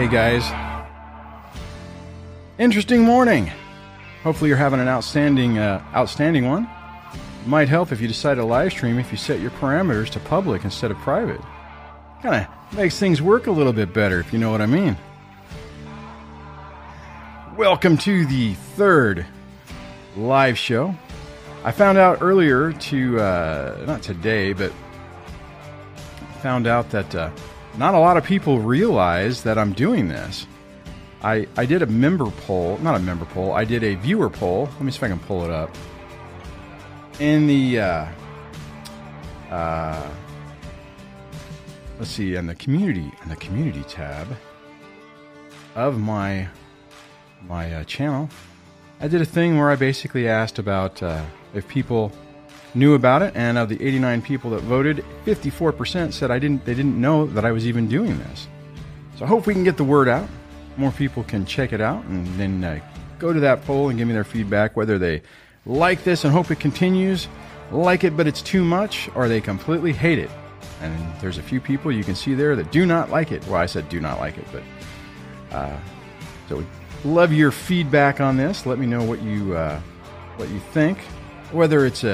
Hey guys. Interesting morning. Hopefully you're having an outstanding one. It might help if you decide to live stream if you set your parameters to public instead of private. Kind of makes things work a little bit better, if you know what I mean. Welcome to the third live show. I found out earlier that not a lot of people realize that I'm doing this. I did a member poll, not a member poll, I did a viewer poll. Let me see if I can pull it up. In the, let's see, in the community tab of my channel, I did a thing where I basically asked about if people knew about it, and of the 89 people that voted, 54% said they didn't know that I was even doing this. So I hope we can get the word out. More people can check it out and then go to that poll and give me their feedback, whether they like this and hope it continues, like it but it's too much, or they completely hate it. And there's a few people you can see there that do not like it. Well, I said do not like it, but so we love your feedback on this. Let me know what you think, whether it's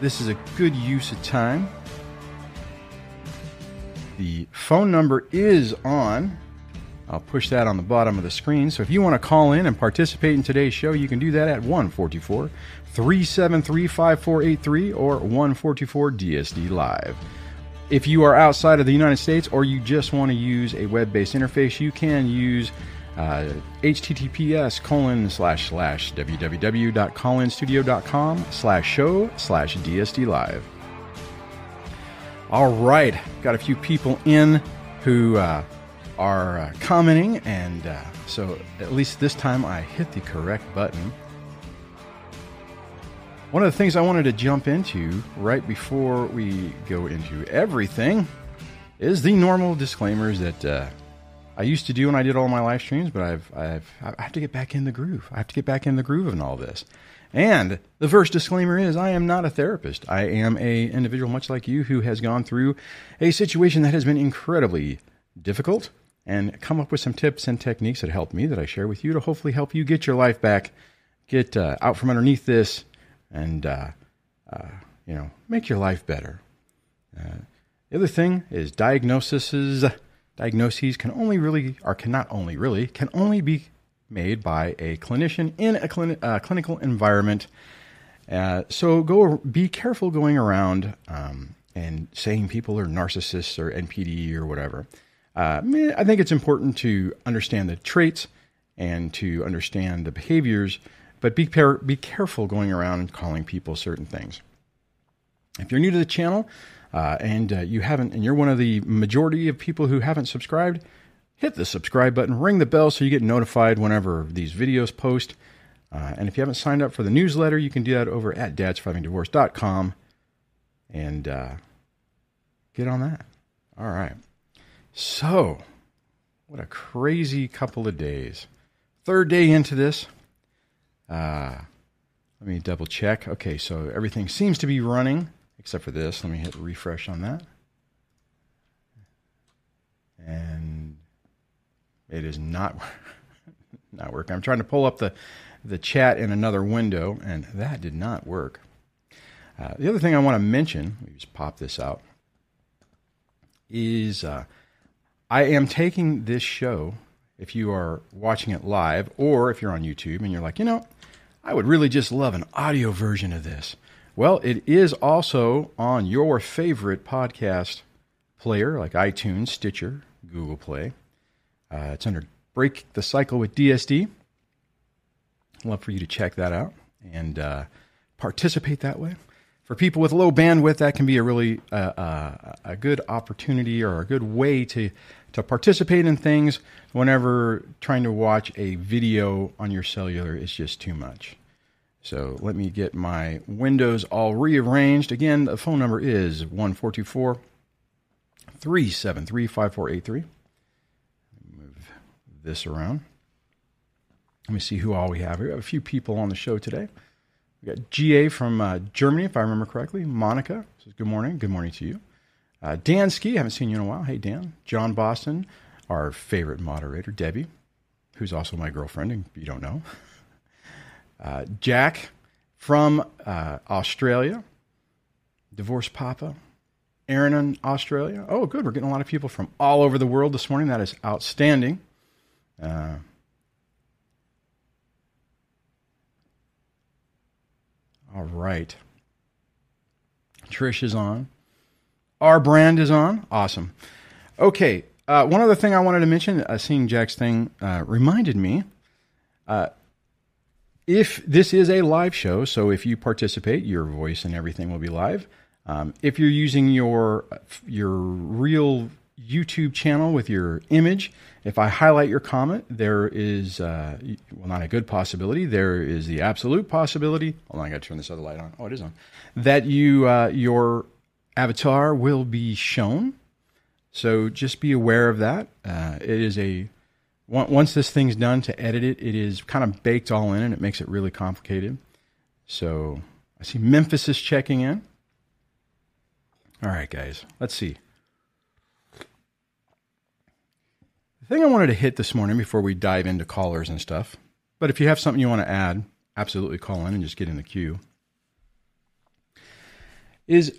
this is a good use of time. The phone number is on. I'll push that on the bottom of the screen. So if you want to call in and participate in today's show, you can do that at 1-424-373-5483 or 1-424-DSD-LIVE. If you are outside of the United States or you just want to use a web-based interface, you can use https://www.callinstudio.com/show/DSD-live. All right, got a few people in who are commenting, and so at least this time I hit the correct button. One of the things I wanted to jump into right before we go into everything is the normal disclaimers that I used to do when I did all my live streams, but I have to get back in the groove. I have to get back in the groove in all this. And the first disclaimer is I am not a therapist. I am an individual much like you who has gone through a situation that has been incredibly difficult and come up with some tips and techniques that helped me that I share with you to hopefully help you get your life back, get out from underneath this, and make your life better. The other thing is diagnoses. Diagnoses can only be made by a clinician in a clinical environment. So be careful going around and saying people are narcissists or NPD or whatever. I think it's important to understand the traits and to understand the behaviors, but be careful going around and calling people certain things. If you're new to the channel, and you're one of the majority of people who haven't subscribed, hit the subscribe button, ring the bell so you get notified whenever these videos post. And if you haven't signed up for the newsletter, you can do that over at dadsurvivingdivorce.com and get on that. All right. So, what a crazy couple of days. Third day into this. Let me double check. Okay, so everything seems to be running. Except for this, let me hit refresh on that. And it is not working. I'm trying to pull up the chat in another window, and that did not work. The other thing I want to mention, let me just pop this out, is I am taking this show, if you are watching it live, or if you're on YouTube and you're like, I would really just love an audio version of this. Well, it is also on your favorite podcast player, like iTunes, Stitcher, Google Play. It's under Break the Cycle with DSD. I'd love for you to check that out and participate that way. For people with low bandwidth, that can be a really a good opportunity or a good way to participate in things whenever trying to watch a video on your cellular is just too much. So let me get my windows all rearranged. Again, the phone number is 1-424-373-5483. Move this around. Let me see who all we have. We have a few people on the show today. We got GA from Germany, if I remember correctly. Monica says, good morning. Good morning to you. Dan Ski, I haven't seen you in a while. Hey, Dan. John Boston. our favorite moderator, Debbie, who's also my girlfriend, and you don't know, Jack from Australia, Divorce Papa, Aaron in Australia. Oh, good. We're getting a lot of people from all over the world this morning. That is outstanding. All right. Trish is on. Our brand is on. Awesome. Okay. One other thing I wanted to mention, seeing Jack's thing reminded me, if this is a live show, so if you participate, your voice and everything will be live. If you're using your real YouTube channel with your image, if I highlight your comment, there is, well, not a good possibility. There is the absolute possibility. Hold on, I got to turn this other light on. Oh, it is on. That you your avatar will be shown. So just be aware of that. It is once this thing's done to edit it, it is kind of baked all in, and it makes it really complicated. So I see Memphis is checking in. All right, guys, let's see. The thing I wanted to hit this morning before we dive into callers and stuff, but if you have something you want to add, absolutely call in and just get in the queue, is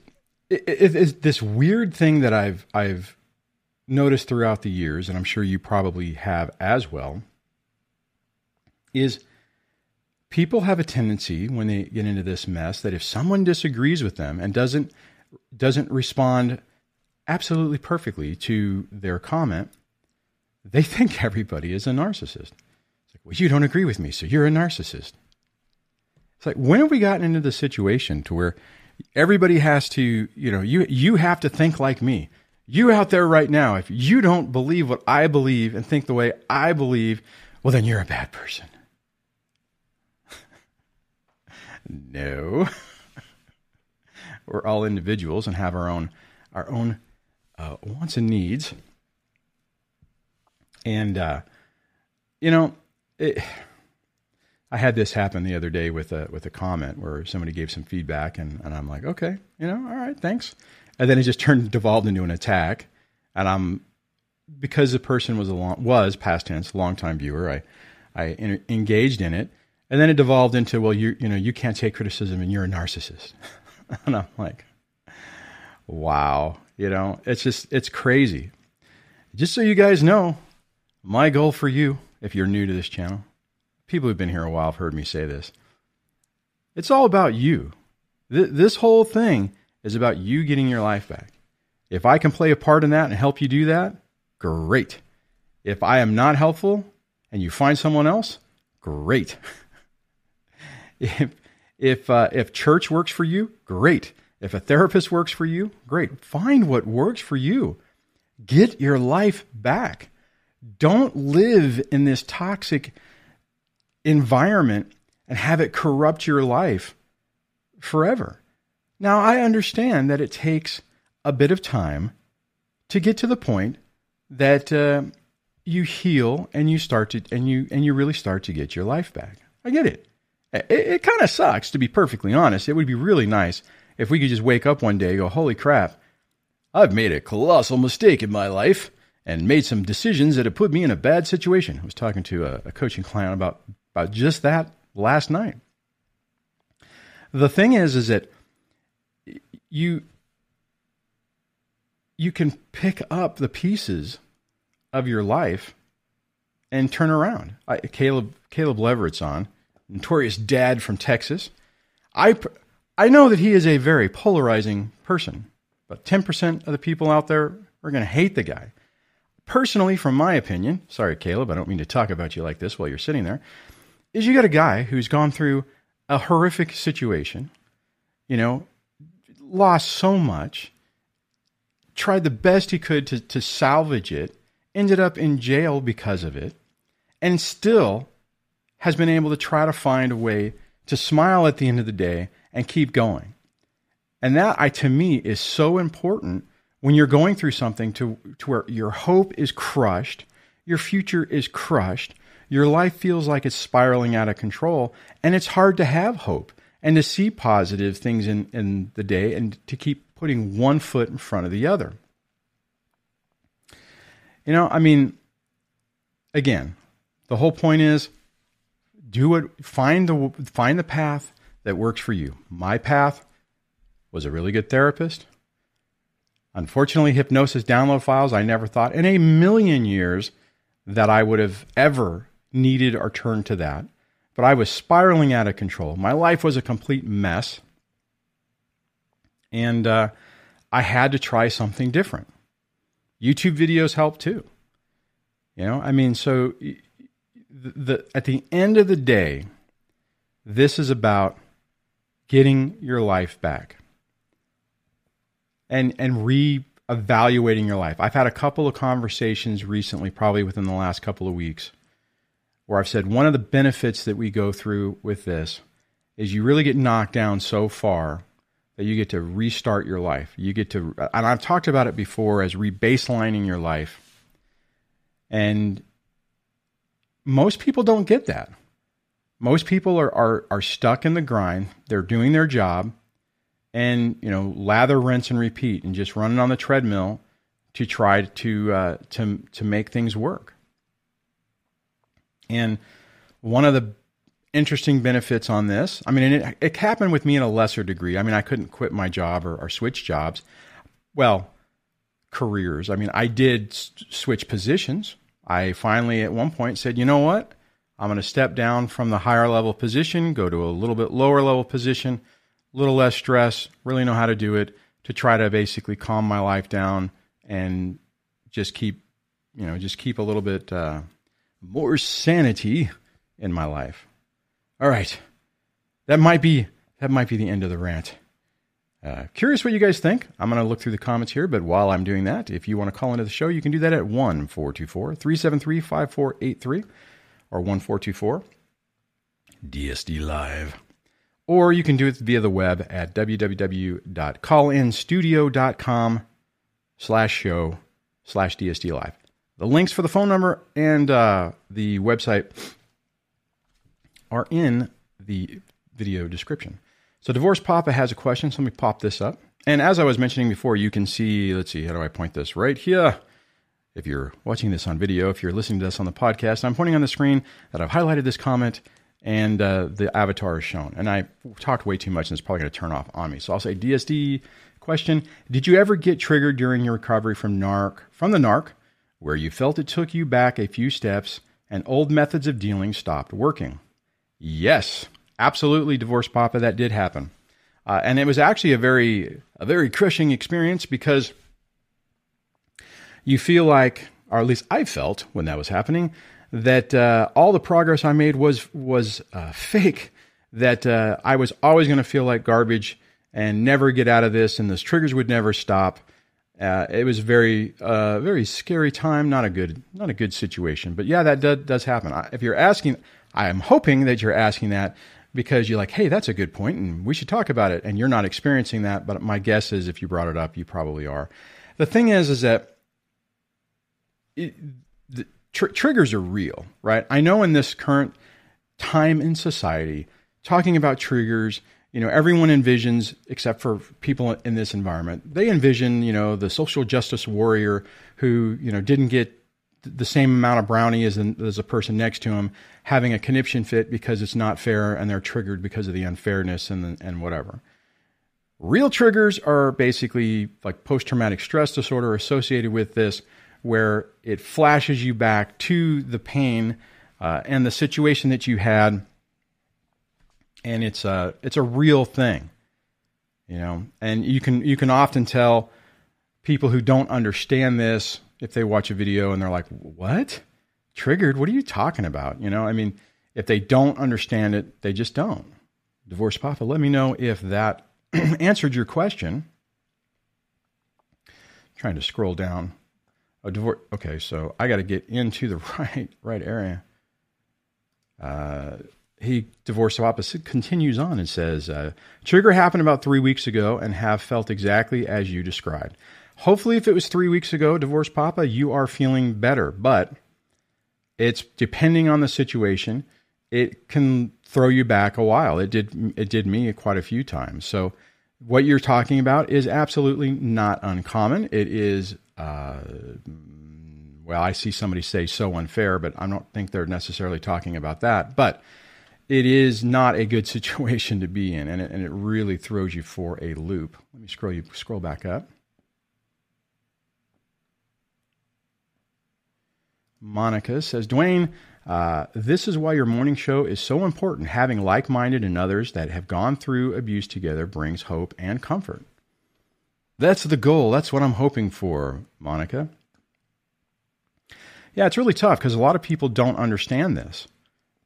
this weird thing that I've noticed throughout the years, and I'm sure you probably have as well, is people have a tendency when they get into this mess that if someone disagrees with them and doesn't respond absolutely perfectly to their comment, they think everybody is a narcissist. It's like, well, you don't agree with me, so you're a narcissist. It's like, when have we gotten into the situation to where everybody has to, you have to think like me. You out there right now, if you don't believe what I believe and think the way I believe, well, then you're a bad person. No. We're all individuals and have our own wants and needs. And, I had this happen the other day with a comment where somebody gave some feedback and I'm like, okay, all right, thanks. And then it just devolved into an attack. And because the person was past tense, longtime viewer, I engaged in it. And then it devolved into, well, you can't take criticism and you're a narcissist. And I'm like, wow, it's crazy. Just so you guys know, my goal for you, if you're new to this channel, people who've been here a while have heard me say this. It's all about you. This whole thing is about you getting your life back. If I can play a part in that and help you do that, great. If I am not helpful and you find someone else, great. If church works for you, great. If a therapist works for you, great. Find what works for you. Get your life back. Don't live in this toxic environment and have it corrupt your life forever. Now, I understand that it takes a bit of time to get to the point that you heal and you really start to get your life back. I get it. It kind of sucks, to be perfectly honest. It would be really nice if we could just wake up one day and go, holy crap, I've made a colossal mistake in my life and made some decisions that have put me in a bad situation. I was talking to a coaching client about just that last night. The thing is that you can pick up the pieces of your life and turn around. Caleb Leverett's on. Notorious dad from Texas. I know that he is a very polarizing person, but 10% of the people out there are going to hate the guy. Personally, from my opinion, sorry, Caleb, I don't mean to talk about you like this while you're sitting there, is you got a guy who's gone through a horrific situation, lost so much, tried the best he could to salvage it, ended up in jail because of it, and still has been able to try to find a way to smile at the end of the day and keep going. And that, to me, is so important when you're going through something to where your hope is crushed, your future is crushed, your life feels like it's spiraling out of control, and it's hard to have hope and to see positive things in the day and to keep putting one foot in front of the other. again, the whole point is do it. Find the path that works for you. My path was a really good therapist. Unfortunately, hypnosis download files, I never thought in a million years that I would have ever needed or turned to that. But I was spiraling out of control. My life was a complete mess. And I had to try something different. YouTube videos help too. You know, I mean, so at the end of the day, this is about getting your life back and re-evaluating your life. I've had a couple of conversations recently, probably within the last couple of weeks, where I've said one of the benefits that we go through with this is you really get knocked down so far that you get to restart your life. You get to, and I've talked about it before as rebaselining your life. And most people don't get that. Most people are stuck in the grind. They're doing their job and, you know, lather, rinse, and repeat, and just running on the treadmill to try to make things work. And one of the interesting benefits on this. I mean, it happened with me in a lesser degree. I mean, I couldn't quit my job or switch jobs. Well, careers. I mean, I did switch positions. I finally at one point said, you know what? I'm going to step down from the higher level position, go to a little bit lower level position, a little less stress, really know how to do it, to try to basically calm my life down and just keep a little bit more sanity in my life. All right, that might be the end of the rant. Curious what you guys think. I'm going to look through the comments here, but while I'm doing that, if you want to call into the show, you can do that at 1-424-373-5483 or 1-424-DSD Live. Or you can do it via the web at www.callinstudio.com/show/DSD Live. The links for the phone number and the website are in the video description. So Divorce Papa has a question, so let me pop this up. And as I was mentioning before, you can see, let's see, how do I point this? Right here. If you're watching this on video, if you're listening to this on the podcast, I'm pointing on the screen that I've highlighted this comment and the avatar is shown. And I talked way too much and it's probably going to turn off on me. So I'll say DSD question. Did you ever get triggered during your recovery from the narc, where you felt it took you back a few steps and old methods of dealing stopped working? Yes, absolutely, Divorce Papa, that did happen. And it was actually a very crushing experience because you feel like, or at least I felt when that was happening, that all the progress I made was fake, that I was always going to feel like garbage and never get out of this, and those triggers would never stop. It was very scary time, not a good situation. But yeah, that does happen. If you're asking... I am hoping that you're asking that because you're like, hey, that's a good point and we should talk about it. And you're not experiencing that. But my guess is if you brought it up, you probably are. The thing is that triggers are real, right? I know in this current time in society, talking about triggers, you know, everyone envisions, except for people in this environment, they envision, you know, the social justice warrior who, you know, didn't get the same amount of brownie as the person next to him, having a conniption fit because it's not fair and they're triggered because of the unfairness and whatever. Real triggers are basically like post-traumatic stress disorder associated with this, where it flashes you back to the pain and the situation that you had. And it's a real thing, you know, and you can often tell people who don't understand this, if they watch a video and they're like, what? Triggered? What are you talking about? You know, I mean, if they don't understand it, they just don't. Divorce Papa, let me know if that answered your question. I'm trying to scroll down. Oh, divorce. Okay, so I got to get into the right area. Divorce Papa continues on and says, trigger happened about 3 weeks ago and have felt exactly as you described. Hopefully, if it was 3 weeks ago, Divorce Papa, you are feeling better, but it's depending on the situation. It can throw you back a while. It did me quite a few times. So what you're talking about is absolutely not uncommon. It is, well, I see somebody say so unfair, but I don't think they're necessarily talking about that. But it is not a good situation to be in, and it really throws you for a loop. Let me scroll back up. Monica says, Dwayne, this is why your morning show is so important. Having like-minded and others that have gone through abuse together brings hope and comfort. That's the goal. That's what I'm hoping for, Monica. Yeah, it's really tough because a lot of people don't understand this.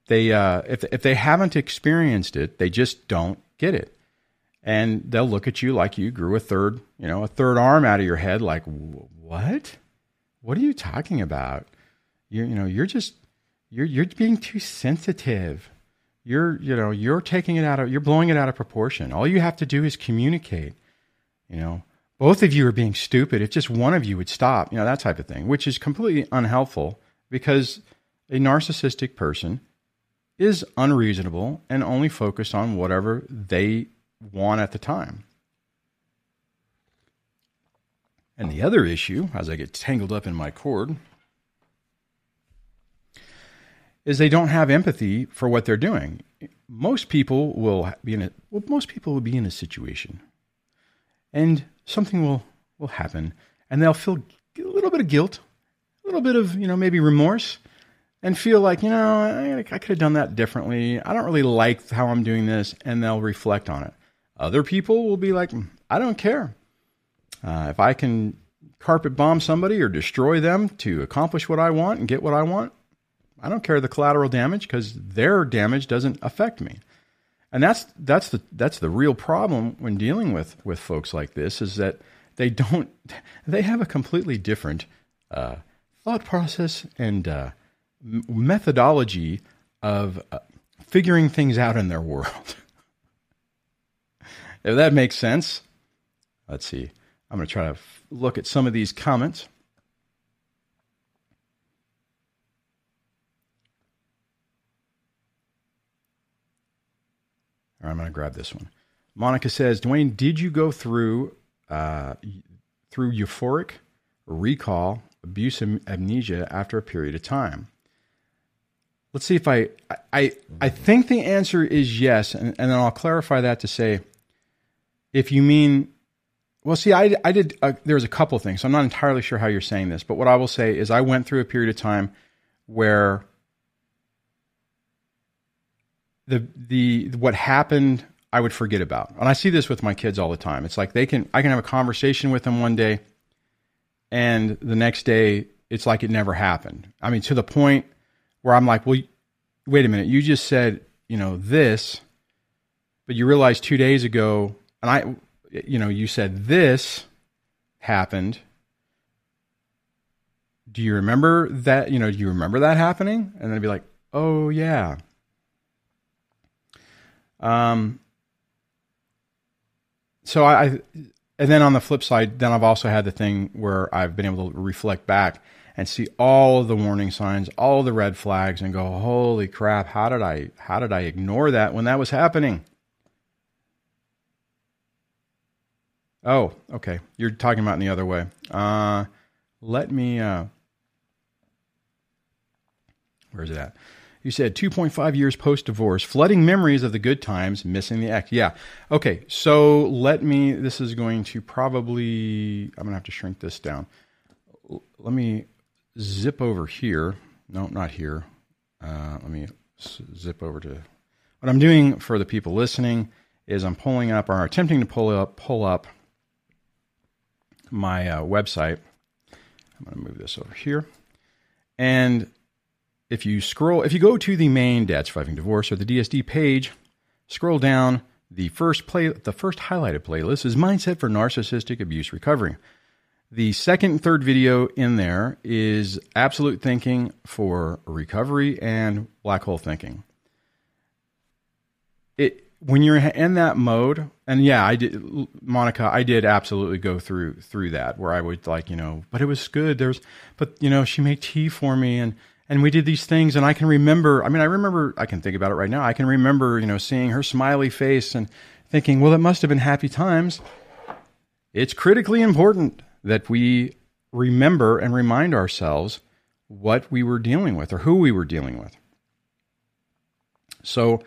They, if they haven't experienced it, they just don't get it. And they'll look at you like you grew a third arm out of your head. Like, what? What are you talking about? You're being too sensitive. You're taking it out of, you're blowing it out of proportion. All you have to do is communicate. Both of you are being stupid. If just one of you would stop, that type of thing, which is completely unhelpful because a narcissistic person is unreasonable and only focused on whatever they want at the time. And the other issue, as I get tangled up in my cord, is they don't have empathy for what they're doing. Most people will be in a situation, and something will happen, and they'll feel a little bit of guilt, a little bit of maybe remorse, and feel like I could have done that differently. I don't really like how I'm doing this, and they'll reflect on it. Other people will be like, I don't care if I can carpet bomb somebody or destroy them to accomplish what I want and get what I want. I don't care the collateral damage because their damage doesn't affect me. And that's the real problem when dealing with folks like this, is that they have a completely different thought process and methodology of figuring things out in their world. If that makes sense. Let's see. I'm going to try to look at some of these comments. I'm going to grab this one. Monica says, Dwayne, did you go through euphoric recall, abuse, amnesia after a period of time? Let's see if I think the answer is yes. And then I'll clarify that to say, if you mean, well, see, I did, there was a couple of things. So I'm not entirely sure how you're saying this, but what I will say is I went through a period of time where what happened I would forget about. And I see this with my kids all the time. It's like I can have a conversation with them one day, and the next day it's like it never happened. I mean, to the point where I'm like, well, wait a minute, you just said, this, but you realized 2 days ago, and you said this happened. Do you remember that? Do you remember that happening? And then I'd be like, oh yeah. And then on the flip side, then I've also had the thing where I've been able to reflect back and see all of the warning signs, all of the red flags, and go, holy crap, how did I ignore that when that was happening? Oh, okay. You're talking about in the other way. Let me, where's it at? You said 2.5 years post-divorce, flooding memories of the good times, missing the act. Yeah. Okay. So this is going to probably, I'm going to have to shrink this down. Let me zip over here. No, not here. Let me zip over to, what I'm doing for the people listening is I'm pulling up or attempting to pull up my website. I'm going to move this over here. And if you go to the main Dad Surviving Divorce or the DSD page, scroll down, the first highlighted playlist is Mindset for Narcissistic Abuse Recovery. The second and third video in there is Absolute Thinking for Recovery and Black Hole Thinking. When you're in that mode, and yeah, I did, Monica, I did absolutely go through that, where I would like, but it was good. She made tea for me and we did these things, and I can remember, I can think about it right now. I can remember, seeing her smiley face and thinking, well, it must have been happy times. It's critically important that we remember and remind ourselves what we were dealing with or who we were dealing with. So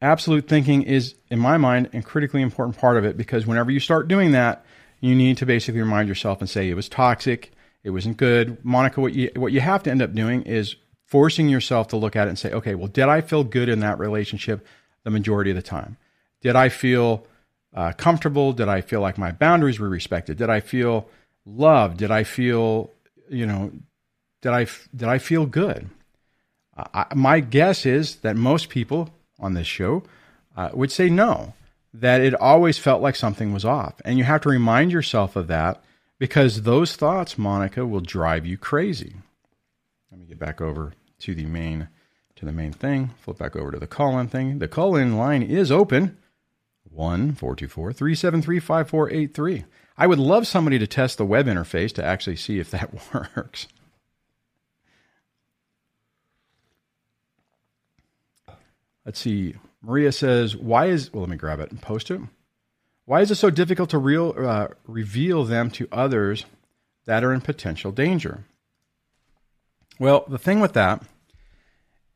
absolute thinking is, in my mind, a critically important part of it, because whenever you start doing that, you need to basically remind yourself and say, it was toxic, it wasn't good. Monica, what you have to end up doing is forcing yourself to look at it and say, okay, well, did I feel good in that relationship the majority of the time? Did I feel comfortable? Did I feel like my boundaries were respected? Did I feel loved? Did I feel, did I feel good? My guess is that most people on this show would say no, that it always felt like something was off. And you have to remind yourself of that, because those thoughts, Monica, will drive you crazy. Let me get back over to the main thing, flip back over to the call-in thing. The call-in line is open, 1-424-373-5483. I would love somebody to test the web interface to actually see if that works. Let's see. Maria says, let me grab it and post it. Why is it so difficult to reveal them to others that are in potential danger? Well, the thing with that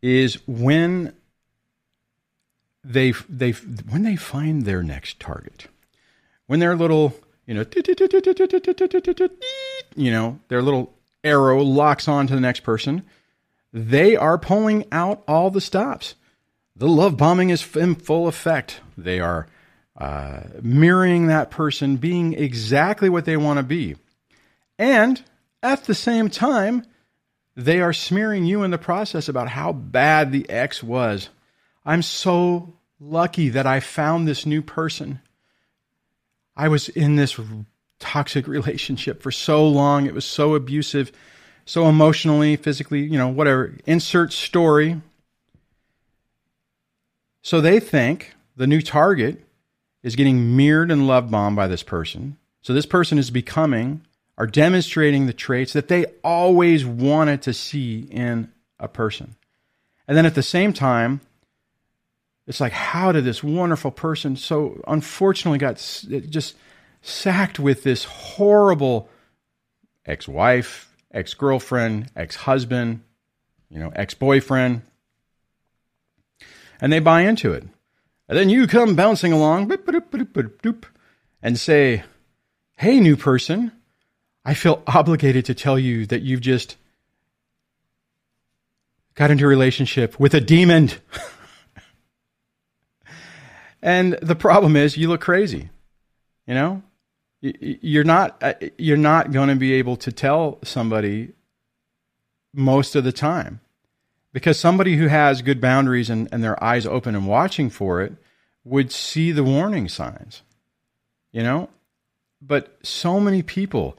is when they find their next target, when their little, their little arrow locks on to the next person, they are pulling out all the stops. The love bombing is in full effect. They are mirroring that person, being exactly what they want to be. And at the same time, they are smearing you in the process about how bad the ex was. I'm so lucky that I found this new person. I was in this toxic relationship for so long. It was so abusive, so emotionally, physically, whatever. Insert story. So they think the new target is getting mirrored and love bombed by this person. So this person is becoming or demonstrating the traits that they always wanted to see in a person. And then at the same time, it's like, how did this wonderful person so unfortunately got just sacked with this horrible ex-wife, ex-girlfriend, ex-husband, ex-boyfriend? And they buy into it. And then you come bouncing along and say, hey, new person, I feel obligated to tell you that you've just got into a relationship with a demon. And the problem is you look crazy. You're not going to be able to tell somebody most of the time. Because somebody who has good boundaries and their eyes open and watching for it would see the warning signs, But so many people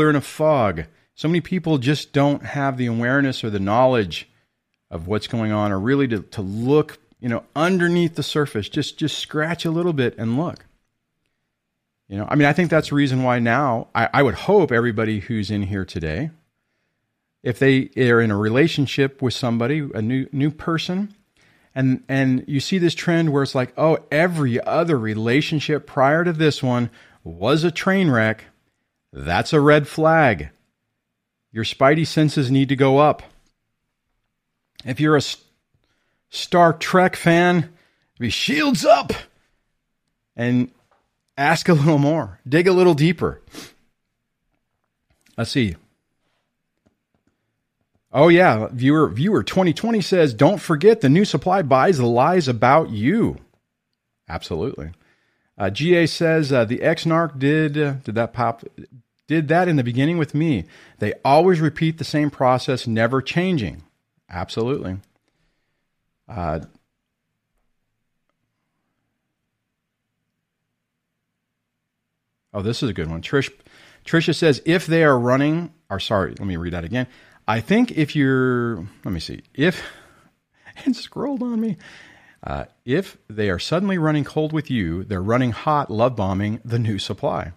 are in a fog. So many people just don't have the awareness or the knowledge of what's going on, or really to look, underneath the surface, just scratch a little bit and look. I think that's the reason why now I would hope everybody who's in here today, if they are in a relationship with somebody, a new person, and you see this trend where it's like, oh, every other relationship prior to this one was a train wreck, that's a red flag. Your spidey senses need to go up. If you're a Star Trek fan, be shields up and ask a little more. Dig a little deeper. Let's see. Oh yeah, viewer 2020 says, don't forget the new supply buys the lies about you. Absolutely. GA says, the ex-narc did that in the beginning with me. They always repeat the same process, never changing. Absolutely. This is a good one. Trisha says, if they are running, let me read that again. I think it scrolled on me. If they are suddenly running cold with you, they're running hot, love bombing the new supply.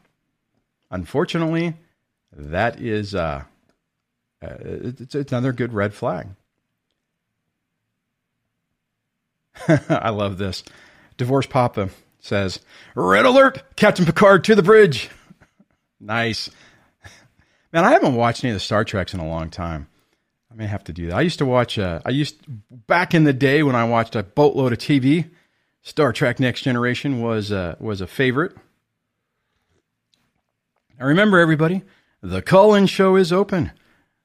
Unfortunately, that is it's another good red flag. I love this. Divorce Papa says, red alert, Captain Picard to the bridge. Nice. Man, I haven't watched any of the Star Treks in a long time. I may have to do that. I used to watch, back in the day when I watched a boatload of TV, Star Trek Next Generation was a favorite. Now remember, everybody, the call-in show is open.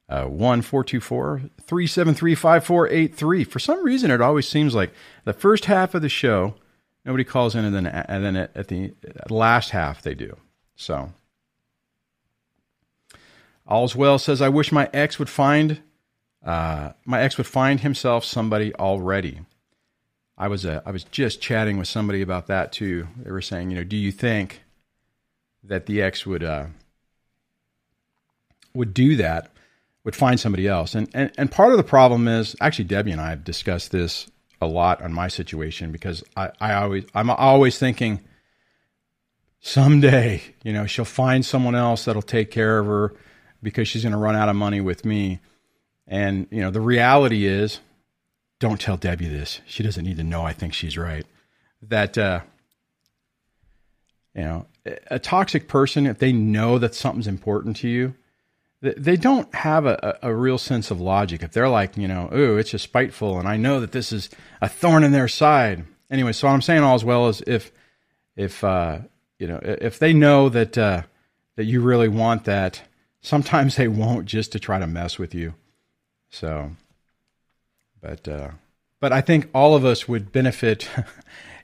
1-424-373-5483. For some reason, it always seems like the first half of the show, nobody calls in, and then at the last half, they do. So, All's Well says, I wish my ex would find himself somebody already. I was just chatting with somebody about that too. They were saying, you know, do you think that the ex would do that, would find somebody else? And part of the problem is, actually, Debbie and I have discussed this a lot on my situation, because I'm always thinking someday, you know, she'll find someone else that'll take care of her because she's going to run out of money with me. And, you know, the reality is, don't tell Debbie this. She doesn't need to know. I think she's right. That, you know, a toxic person, if they know that something's important to you, they don't have a real sense of logic. If they're like, you know, ooh, it's just spiteful, and I know that this is a thorn in their side. Anyway, so what I'm saying, All's Well, is if they know that that you really want that, sometimes they won't, just to try to mess with you. So, but I think all of us would benefit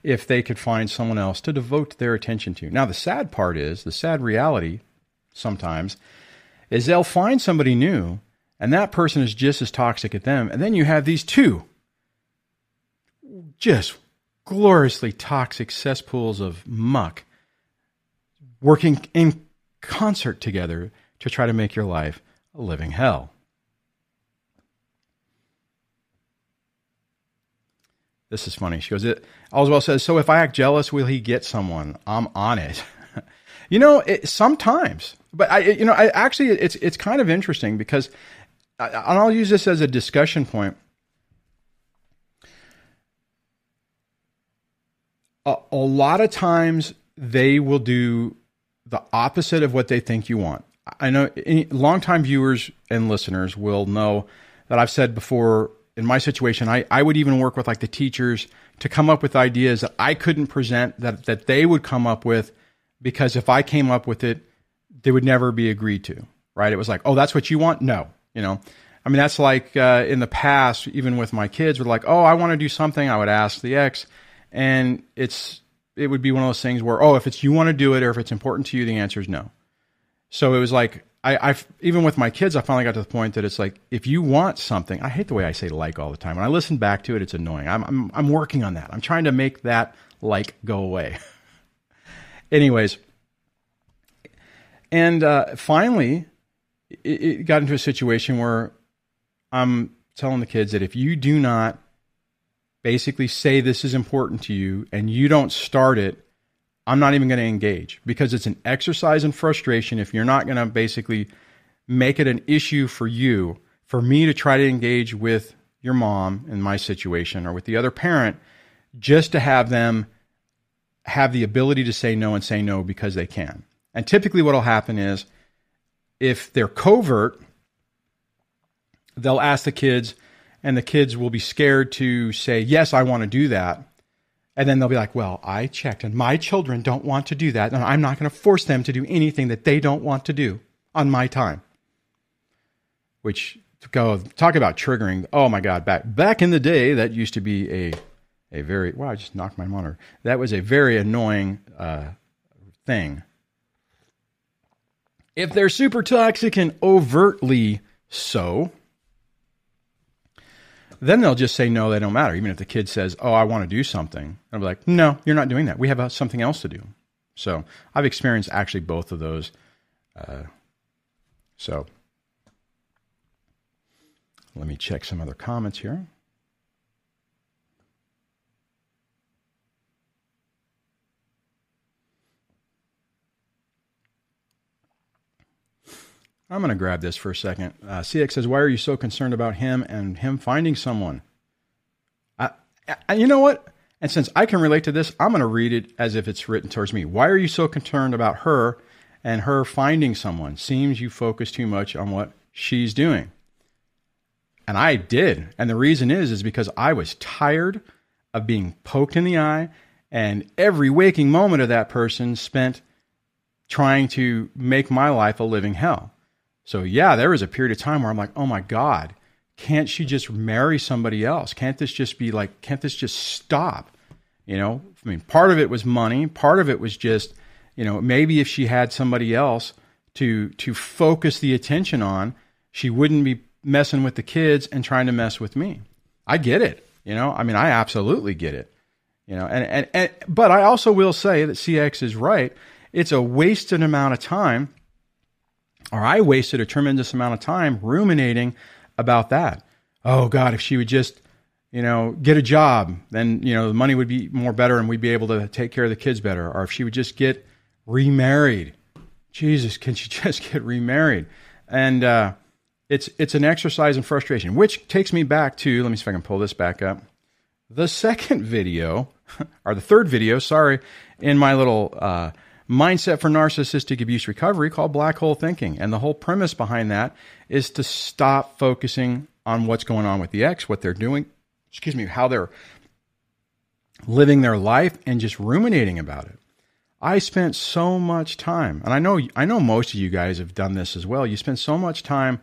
if they could find someone else to devote their attention to. Now, the sad part is, the sad reality sometimes is they'll find somebody new, and that person is just as toxic at them. And then you have these two just gloriously toxic cesspools of muck working in concert together to try to make your life a living hell. This is funny. She goes, Allswell says, so if I act jealous, will he get someone? I'm on it. You know, sometimes. But I actually, it's kind of interesting, because and I'll use this as a discussion point. A lot of times they will do the opposite of what they think you want. I know longtime viewers and listeners will know that I've said before, in my situation, I would even work with like the teachers to come up with ideas that I couldn't present, that they would come up with, because if I came up with it, they would never be agreed to, right? It was like, oh, that's what you want? No. You know, I mean, that's like in the past, even with my kids, were like, oh, I want to do something. I would ask the ex, and it would be one of those things where, oh, if it's you want to do it, or if it's important to you, the answer is no. So it was like, even with my kids, I finally got to the point that it's like, if you want something, I hate the way I say like all the time. When I listen back to it, it's annoying. I'm working on that. I'm trying to make that like go away. Anyways. And finally, it got into a situation where I'm telling the kids that if you do not basically say this is important to you and you don't start it, I'm not even going to engage, because it's an exercise in frustration if you're not going to basically make it an issue for you, for me to try to engage with your mom in my situation, or with the other parent, just to have them have the ability to say no, and say no because they can. And typically what will happen is, if they're covert, they'll ask the kids, and the kids will be scared to say, yes, I want to do that. And then they'll be like, well, I checked, and my children don't want to do that, and I'm not going to force them to do anything that they don't want to do on my time. Which, talk about triggering. Oh my God, back in the day, that used to be a very, wow, I just knocked my monitor. That was a very annoying thing. If they're super toxic and overtly so, then they'll just say no, they don't matter. Even if the kid says, oh, I want to do something, I'll be like, no, you're not doing that. We have something else to do. So I've experienced actually both of those. So let me check some other comments here. I'm going to grab this for a second. CX says, why are you so concerned about him and him finding someone? You know what? And since I can relate to this, I'm going to read it as if it's written towards me. Why are you so concerned about her and her finding someone? Seems you focus too much on what she's doing. And I did. And the reason is because I was tired of being poked in the eye, and every waking moment of that person spent trying to make my life a living hell. So yeah, there was a period of time where I'm like, oh my God, can't she just marry somebody else? Can't this just be like, can't this just stop? You know, I mean, part of it was money. Part of it was just, you know, maybe if she had somebody else to focus the attention on, she wouldn't be messing with the kids and trying to mess with me. I get it. You know, I mean, I absolutely get it, you know, and but I also will say that CX is right. It's a wasted amount of time, or I wasted a tremendous amount of time ruminating about that. Oh God, if she would just, you know, get a job, then, you know, the money would be more better and we'd be able to take care of the kids better. Or if she would just get remarried, Jesus, can she just get remarried? And, it's an exercise in frustration, which takes me back to, let me see if I can pull this back up. The second video or the third video, sorry, in my little, mindset for narcissistic abuse recovery called Black Hole Thinking. And the whole premise behind that is to stop focusing on what's going on with the ex, what they're doing, excuse me, how they're living their life, and just ruminating about it. I spent so much time, and I know most of you guys have done this as well. You spend so much time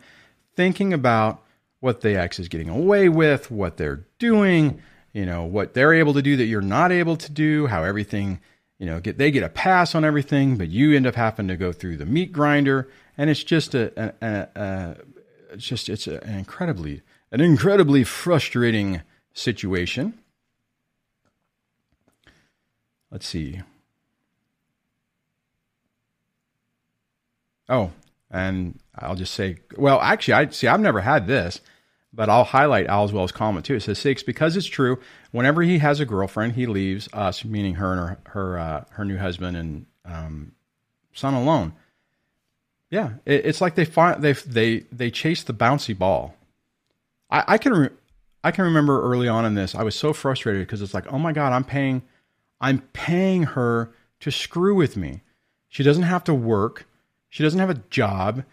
thinking about what the ex is getting away with, what they're doing, you know, what they're able to do that you're not able to do, how everything, you know, they get a pass on everything, but you end up having to go through the meat grinder. And it's just an incredibly frustrating situation. Let's see. Oh, and I'll just say, well, actually, I've never had this, but I'll highlight Alswell's comment too. It says, "Six, because it's true, whenever he has a girlfriend, he leaves us," meaning her and her new husband and son, alone. Yeah, it's like they chase the bouncy ball. I can remember early on in this, I was so frustrated because it's like, oh my God, I'm paying her to screw with me. She doesn't have to work. She doesn't have a job.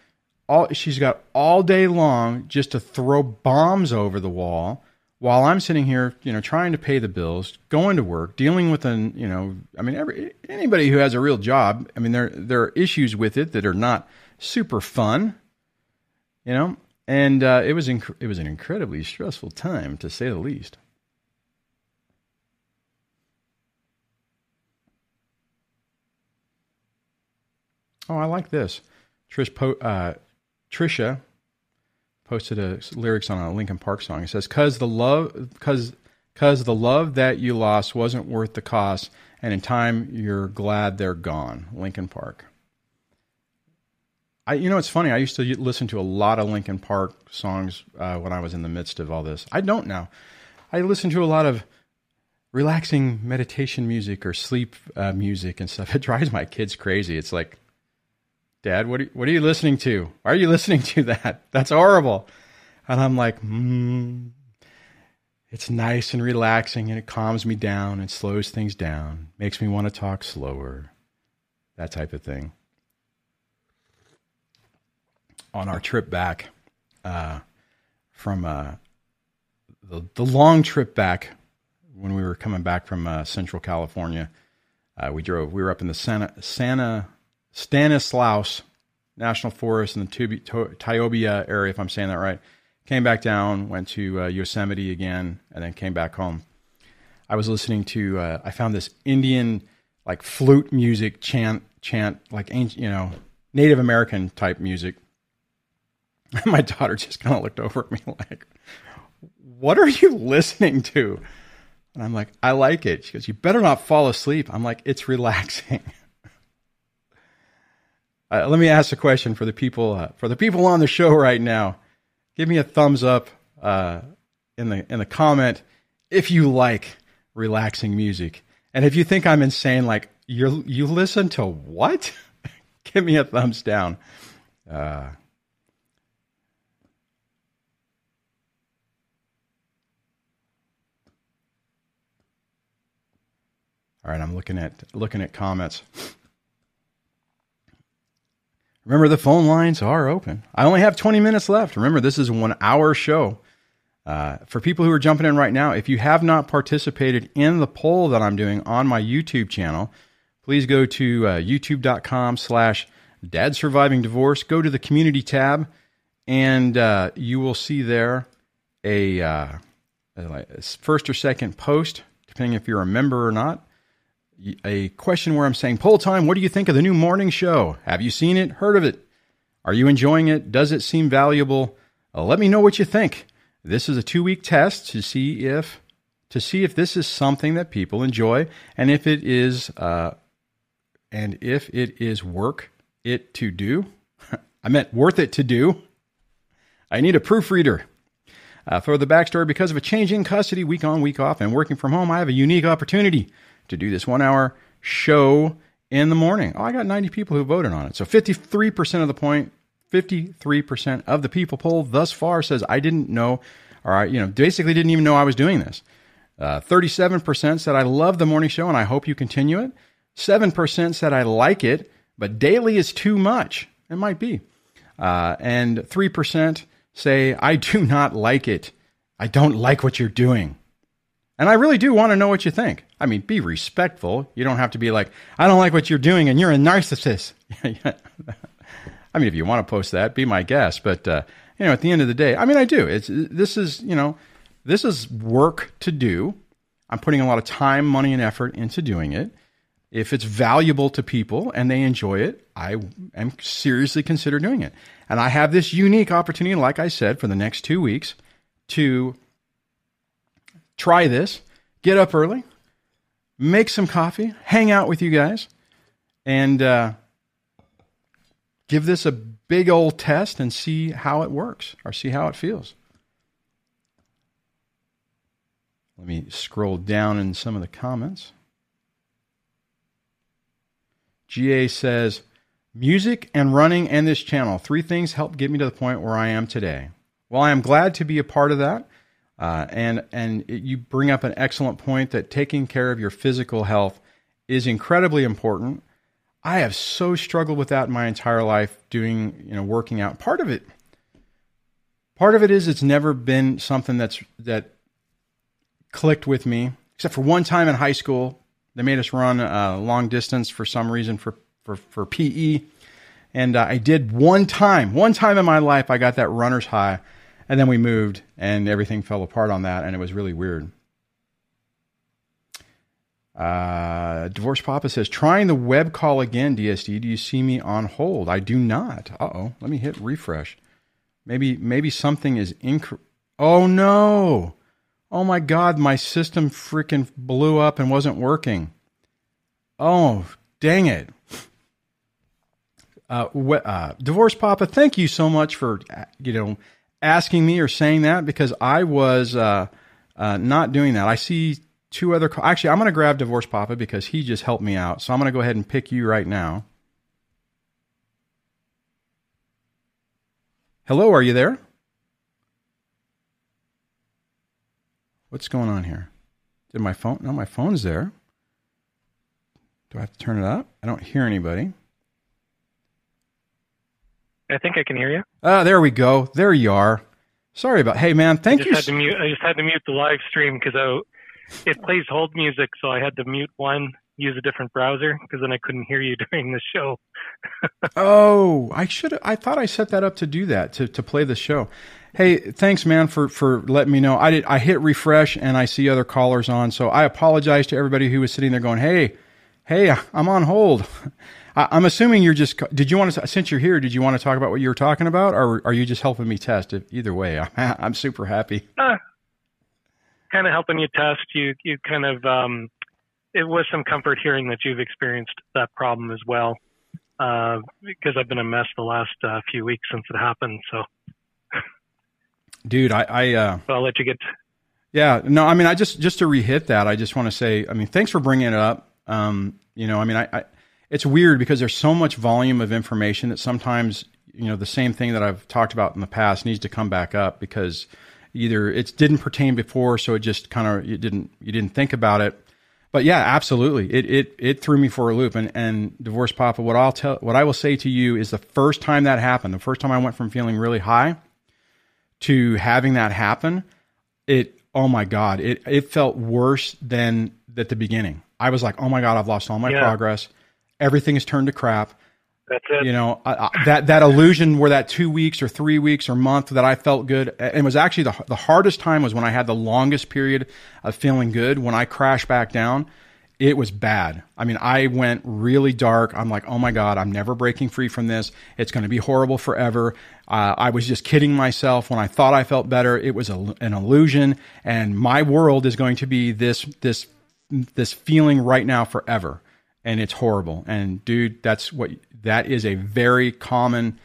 She's got all day long just to throw bombs over the wall while I'm sitting here, you know, trying to pay the bills, going to work, dealing with an, you know, I mean, anybody who has a real job, I mean, there are issues with it that are not super fun, you know, and it was an incredibly stressful time, to say the least. Oh, I like this. Trisha posted lyrics on a Linkin Park song. It says, "'Cause the love that you lost wasn't worth the cost, and in time you're glad they're gone." Linkin Park. You know, it's funny. I used to listen to a lot of Linkin Park songs when I was in the midst of all this. I don't now. I listen to a lot of relaxing meditation music or sleep music and stuff. It drives my kids crazy. It's like, Dad, what are you listening to? Why are you listening to that? That's horrible. And I'm like, it's nice and relaxing, and it calms me down and slows things down, makes me want to talk slower, that type of thing. On our trip back from the long trip back, when we were coming back from Central California, we were up in the Stanislaus National Forest in the Tyobia area, if I'm saying that right. Came back down, went to Yosemite again, and then came back home. I was listening to, I found this Indian, like, flute music chant, like, you know, Native American type music. My daughter just kind of looked over at me like, "What are you listening to?" And I'm like, "I like it." She goes, "You better not fall asleep." I'm like, "It's relaxing." Let me ask a question for the people on the show right now. Give me a thumbs up in the comment if you like relaxing music, and if you think I'm insane, like, you listen to what? Give me a thumbs down. All right, I'm looking at comments. Remember, the phone lines are open. I only have 20 minutes left. Remember, this is a 1-hour show. For people who are jumping in right now, if you have not participated in the poll that I'm doing on my YouTube channel, please go to youtube.com/Dad Surviving Divorce. Go to the community tab, and you will see there a first or second post, depending if you're a member or not, a question where I'm saying, poll time, what do you think of the new morning show? Have you seen it? Heard of it? Are you enjoying it? Does it seem valuable? Let me know what you think. This is a 2-week test to see if this is something that people enjoy, and if it is work it to do. I meant worth it to do. I need a proofreader. For the backstory, because of a change in custody, week on, week off, and working from home, I have a unique opportunity to do this 1-hour show in the morning. Oh, I got 90 people who voted on it. So 53% of the 53% of the people polled thus far says, I didn't know, or I, basically didn't even know I was doing this. 37% said, I love the morning show and I hope you continue it. 7% said, I like it, but daily is too much. It might be. And 3% say, I do not like it. I don't like what you're doing. And I really do want to know what you think. I mean, be respectful. You don't have to be like, I don't like what you're doing and you're a narcissist. I mean, if you want to post that, be my guest. But, at the end of the day, I mean, I do. This is work to do. I'm putting a lot of time, money, and effort into doing it. If it's valuable to people and they enjoy it, I am seriously consider doing it. And I have this unique opportunity, like I said, for the next 2 weeks to try this, get up early, make some coffee, hang out with you guys, and give this a big old test and see how it works or see how it feels. Let me scroll down in some of the comments. GA says, music and running and this channel, 3 things helped get me to the point where I am today. Well, I am glad to be a part of that. You bring up an excellent point that taking care of your physical health is incredibly important. I have so struggled with that in my entire life, doing, working out. Part of it is it's never been something that clicked with me, except for one time in high school. They made us run long distance for some reason for PE. And I did one time in my life, I got that runner's high, and then we moved and everything fell apart on that. And it was really weird. Divorce Papa says, trying the web call again, DSD, do you see me on hold? I do not. Uh-oh. Let me hit refresh. Maybe something is incorrect. Oh no. Oh my God, my system freaking blew up and wasn't working. Oh, dang it. Divorce Papa, thank you so much for, asking me or saying that, because I was not doing that. I see 2 other... Actually, I'm going to grab Divorce Papa because he just helped me out. So I'm going to go ahead and pick you right now. Hello, are you there? What's going on here? Did my phone... No, my phone's there. Do I have to turn it up? I don't hear anybody. I think I can hear you. There we go. There you are. Sorry about... Hey, man, thank you. I just had to mute the live stream because it plays hold music, so I had to mute one, use a different browser, because then I couldn't hear you during the show. Oh, I thought I set that up to do that, to play the show. Hey, thanks, man, for letting me know. I hit refresh, and I see other callers on, so I apologize to everybody who was sitting there going, hey, I'm on hold. I'm assuming you're just... Since you're here, did you want to talk about what you were talking about, or are you just helping me test it? Either way, I'm super happy. Kind of helping you test. You kind of... it was some comfort hearing that you've experienced that problem as well, because I've been a mess the last few weeks since it happened, so... Dude, I'll let you get... Yeah, no, I mean, just to re-hit that, I just want to say, I mean, thanks for bringing it up. It's weird because there's so much volume of information that sometimes, the same thing that I've talked about in the past needs to come back up because either it didn't pertain before, so it just kind of, you didn't think about it. But yeah, absolutely. It threw me for a loop. And Divorce Papa, what I will say to you is the first time that happened, the first time I went from feeling really high to having that happen, it, oh my God, it felt worse than at the beginning. I was like, oh my God, I've lost all my progress. Everything is turned to crap. That's it. You know, that illusion where that 2 weeks or 3 weeks or month that I felt good, and it was actually the hardest time was when I had the longest period of feeling good. When I crashed back down, it was bad. I mean, I went really dark. I'm like, oh my God, I'm never breaking free from this. It's going to be horrible forever. I was just kidding myself when I thought I felt better. It was an illusion, and my world is going to be this feeling right now forever, and it's horrible. And dude, that is a very common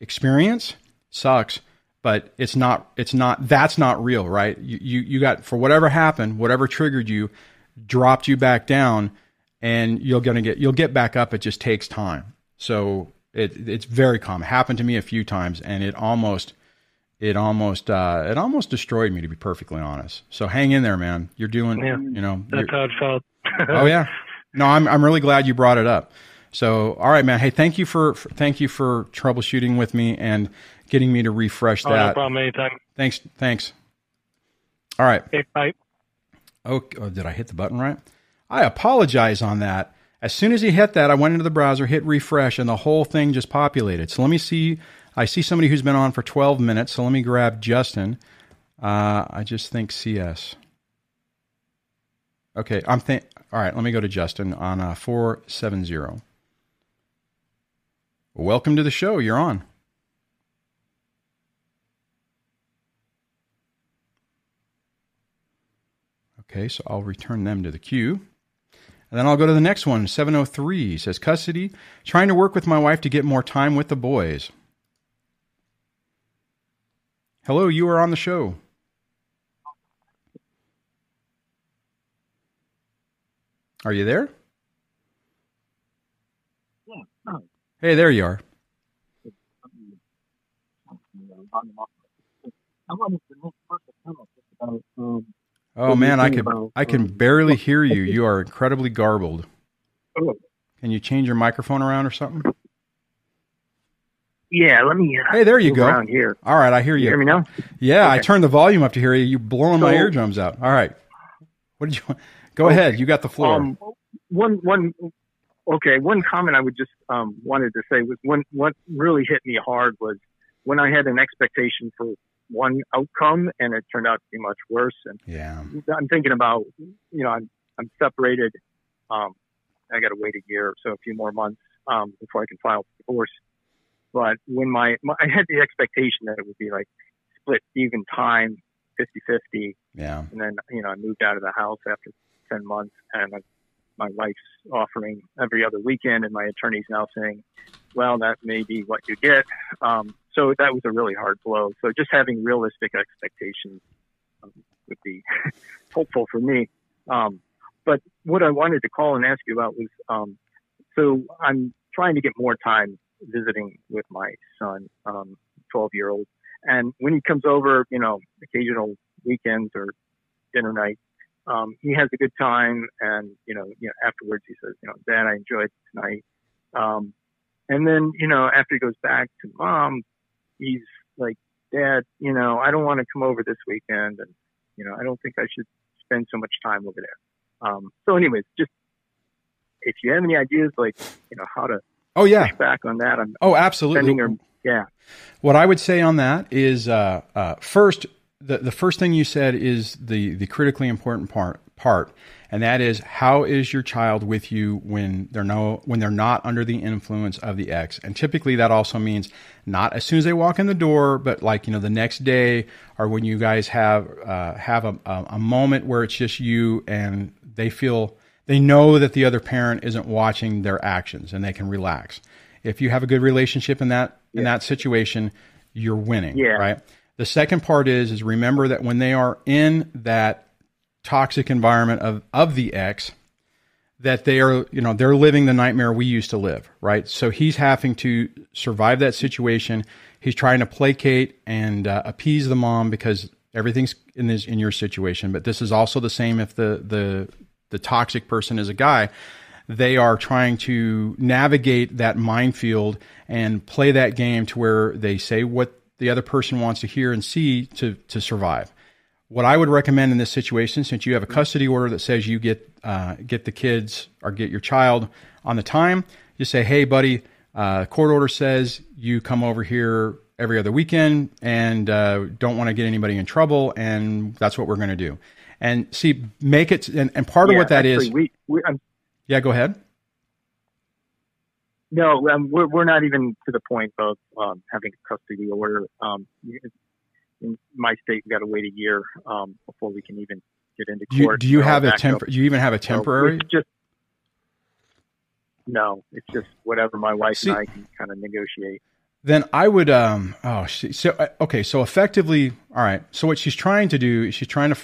experience. Sucks, but it's not, that's not real, right? You got, for whatever happened, whatever triggered you, dropped you back down, and you'll get back up. It just takes time. So it's very common. It happened to me a few times, and it almost destroyed me, to be perfectly honest. So hang in there, man. You're doing, you know, that's how it felt. Oh yeah. No, I'm really glad you brought it up. So, all right, man. Hey, thank you for troubleshooting with me and getting me to refresh that. No problem. Anytime. Thanks. All right. Hey, bye. Oh, did I hit the button right? I apologize on that. As soon as he hit that, I went into the browser, hit refresh, and the whole thing just populated. So let me see. I see somebody who's been on for 12 minutes. So let me grab Justin. I just think CS. Okay, all right, let me go to Justin on 470. Welcome to the show. You're on. Okay, so I'll return them to the queue. And then I'll go to the next one. 703 says, custody, trying to work with my wife to get more time with the boys. Hello, you are on the show. Are you there? Yeah. No. Hey, there you are. Oh man, I can barely hear you. You are incredibly garbled. Can you change your microphone around or something? Yeah, let me. Hey, there you go. Around here. All right, I hear you. You hear me now? Yeah, okay. I turned the volume up to hear you. You're blowing my eardrums out. All right. What did you want? Go ahead. You got the floor. One comment I would just wanted to say was what really hit me hard was when I had an expectation for one outcome and it turned out to be much worse. And I'm thinking about, you know, I'm separated. I got to wait a year or so, a few more months before I can file for divorce. But when I had the expectation that it would be like split even time, 50-50. Yeah. And then, you know, I moved out of the house after 10 months, and my wife's offering every other weekend, and my attorney's now saying, well, that may be what you get. So that was a really hard blow. So just having realistic expectations would be helpful for me. But what I wanted to call and ask you about was, so I'm trying to get more time visiting with my son, 12-year-old. And when he comes over, you know, occasional weekends or dinner nights, he has a good time. And, you know, afterwards he says, you know, Dad, I enjoyed tonight. And then, you know, after he goes back to Mom, he's like, Dad, you know, I don't want to come over this weekend. And, you know, I don't think I should spend so much time over there. So anyways, just if you have any ideas, like, you know, how to push back on that. Absolutely. What I would say on that is, first, the first thing you said is the critically important part, and that is, how is your child with you when they're not under the influence of the ex? And typically that also means not as soon as they walk in the door, but like, you know, the next day, or when you guys have a moment where it's just you and they know that the other parent isn't watching their actions and they can relax. If you have a good relationship in that situation, you're winning, right? The second part is remember that when they are in that toxic environment of the ex, that they are, you know, they're living the nightmare we used to live, right? So he's having to survive that situation. He's trying to placate and appease the mom because everything's in your situation. But this is also the same if the toxic person is a guy. They are trying to navigate that minefield and play that game to where they say what the other person wants to hear and see to survive. What I would recommend in this situation, since you have a custody order that says you get the kids or get your child on the time, just say, hey, buddy, court order says you come over here every other weekend and don't want to get anybody in trouble, and that's what we're going to do. And see, make it, and part of what that actually, is... yeah, go ahead. No, we're not even to the point of having a custody order. In my state, we got to wait a year before we can even get into court. Do you have a temporary? Do you even have a temporary? No, it's just whatever my wife and I can kind of negotiate. Then I would. So effectively, all right. So what she's trying to do is she's trying to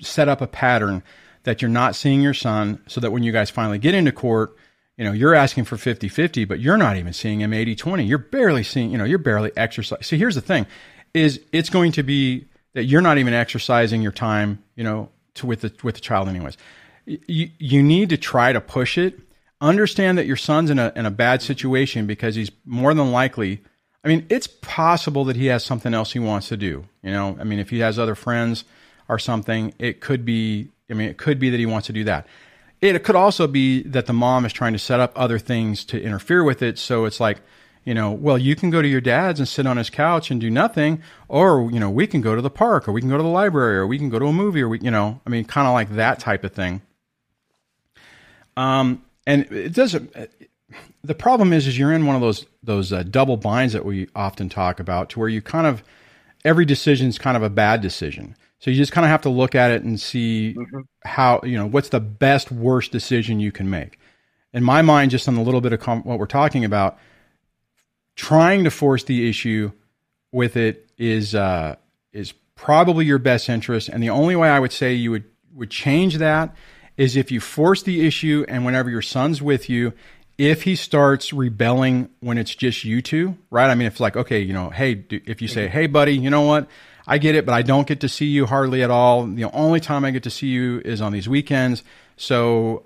set up a pattern that you're not seeing your son, so that when you guys finally get into court, you know, you're asking for 50-50, but you're not even seeing him 80-20. You're barely seeing. You know, you're barely exercising. See, here's the thing. Is it's going to be that you're not even exercising your time, you know, to with the child anyways. You need to try to push it. Understand that your son's in a bad situation because he's more than likely, I mean, it's possible that he has something else he wants to do. You know, I mean, if he has other friends or something, it could be that he wants to do that. It could also be that the mom is trying to set up other things to interfere with it. So it's like, you know, well, you can go to your dad's and sit on his couch and do nothing, or, you know, we can go to the park, or we can go to the library, or we can go to a movie, or we, you know, I mean, kind of like that type of thing. And it doesn't, the problem is you're in one of those double binds that we often talk about, to where you kind of, every decision is kind of a bad decision. So you just kind of have to look at it and see how, you know, what's the best, worst decision you can make. In my mind, just on the little bit of what we're talking about, trying to force the issue with it is probably your best interest. And the only way I would say you would change that is if you force the issue, and whenever your son's with you, if he starts rebelling when it's just you two, right? I mean, if like, okay, you know, hey, if you say, hey, buddy, you know what? I get it, but I don't get to see you hardly at all. The only time I get to see you is on these weekends. So,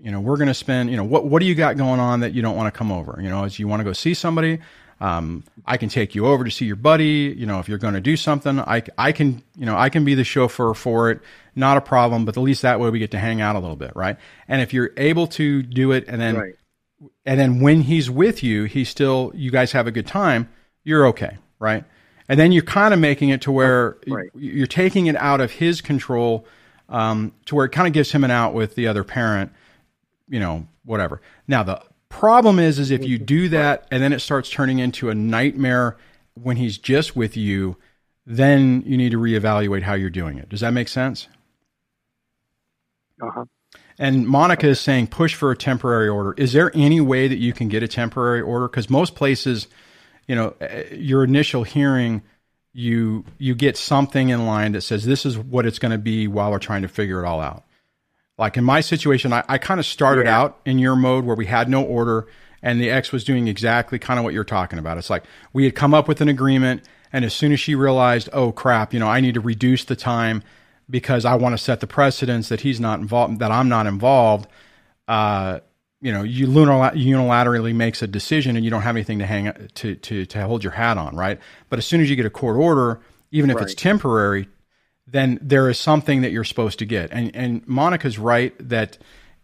you know, we're going to spend, you know, what do you got going on that you don't want to come over? You know, as you want to go see somebody, I can take you over to see your buddy. You know, if you're going to do something, I can be the chauffeur for it. Not a problem, but at least that way we get to hang out a little bit. Right. And if you're able to do it and then when he's with you, you guys have a good time. You're okay. Right. And then you're kind of making it to where you're taking it out of his control, to where it kind of gives him an out with the other parent, you know, whatever. Now, the problem is if you do that and then it starts turning into a nightmare when he's just with you, then you need to reevaluate how you're doing it. Does that make sense? Uh-huh. And Monica is saying push for a temporary order. Is there any way that you can get a temporary order? Because most places, you know, your initial hearing, you get something in line that says this is what it's going to be while we're trying to figure it all out. Like in my situation, I kind of started out in your mode where we had no order, and the ex was doing exactly kind of what you're talking about. It's like we had come up with an agreement, and as soon as she realized, oh crap, you know, I need to reduce the time because I want to set the precedence that he's not involved, that I'm not involved. You know, you unilaterally makes a decision, and you don't have anything to hang to hold your hat on, right? But as soon as you get a court order, even if it's temporary, then there is something that you're supposed to get. And Monica's right that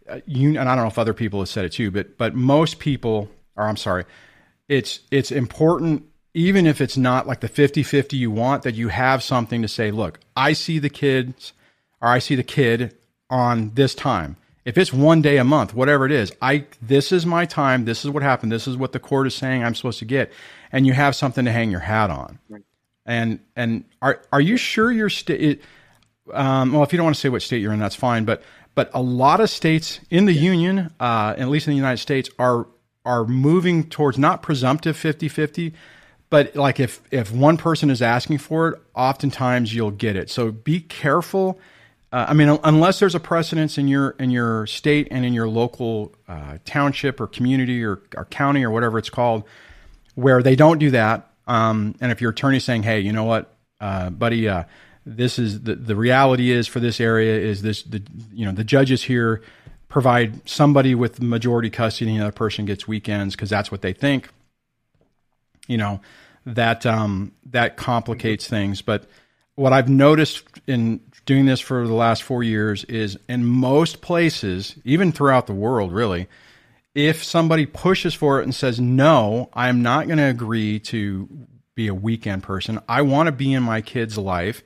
and I don't know if other people have said it too, but most people, it's important, even if it's not like the 50-50 you want, that you have something to say, look, I see the kid on this time. If it's one day a month, whatever it is, this is my time. This is what happened. This is what the court is saying I'm supposed to get. And you have something to hang your hat on. Right. And are you sure your state? Well, if you don't want to say what state you're in, that's fine. But a lot of states in the union, at least in the United States, are moving towards not presumptive 50-50, but like if one person is asking for it, oftentimes you'll get it. So be careful. I mean, unless there's a precedence in your state and in your local township or community or county or whatever it's called, where they don't do that. And if your attorney's saying, hey, you know what, buddy, this is the reality is for this area is this, the judges here provide somebody with majority custody and the other person gets weekends because that's what they think, you know, that complicates things. But what I've noticed in doing this for the last 4 years is in most places, even throughout the world, really, if somebody pushes for it and says, no, I'm not going to agree to be a weekend person, I want to be in my kid's life,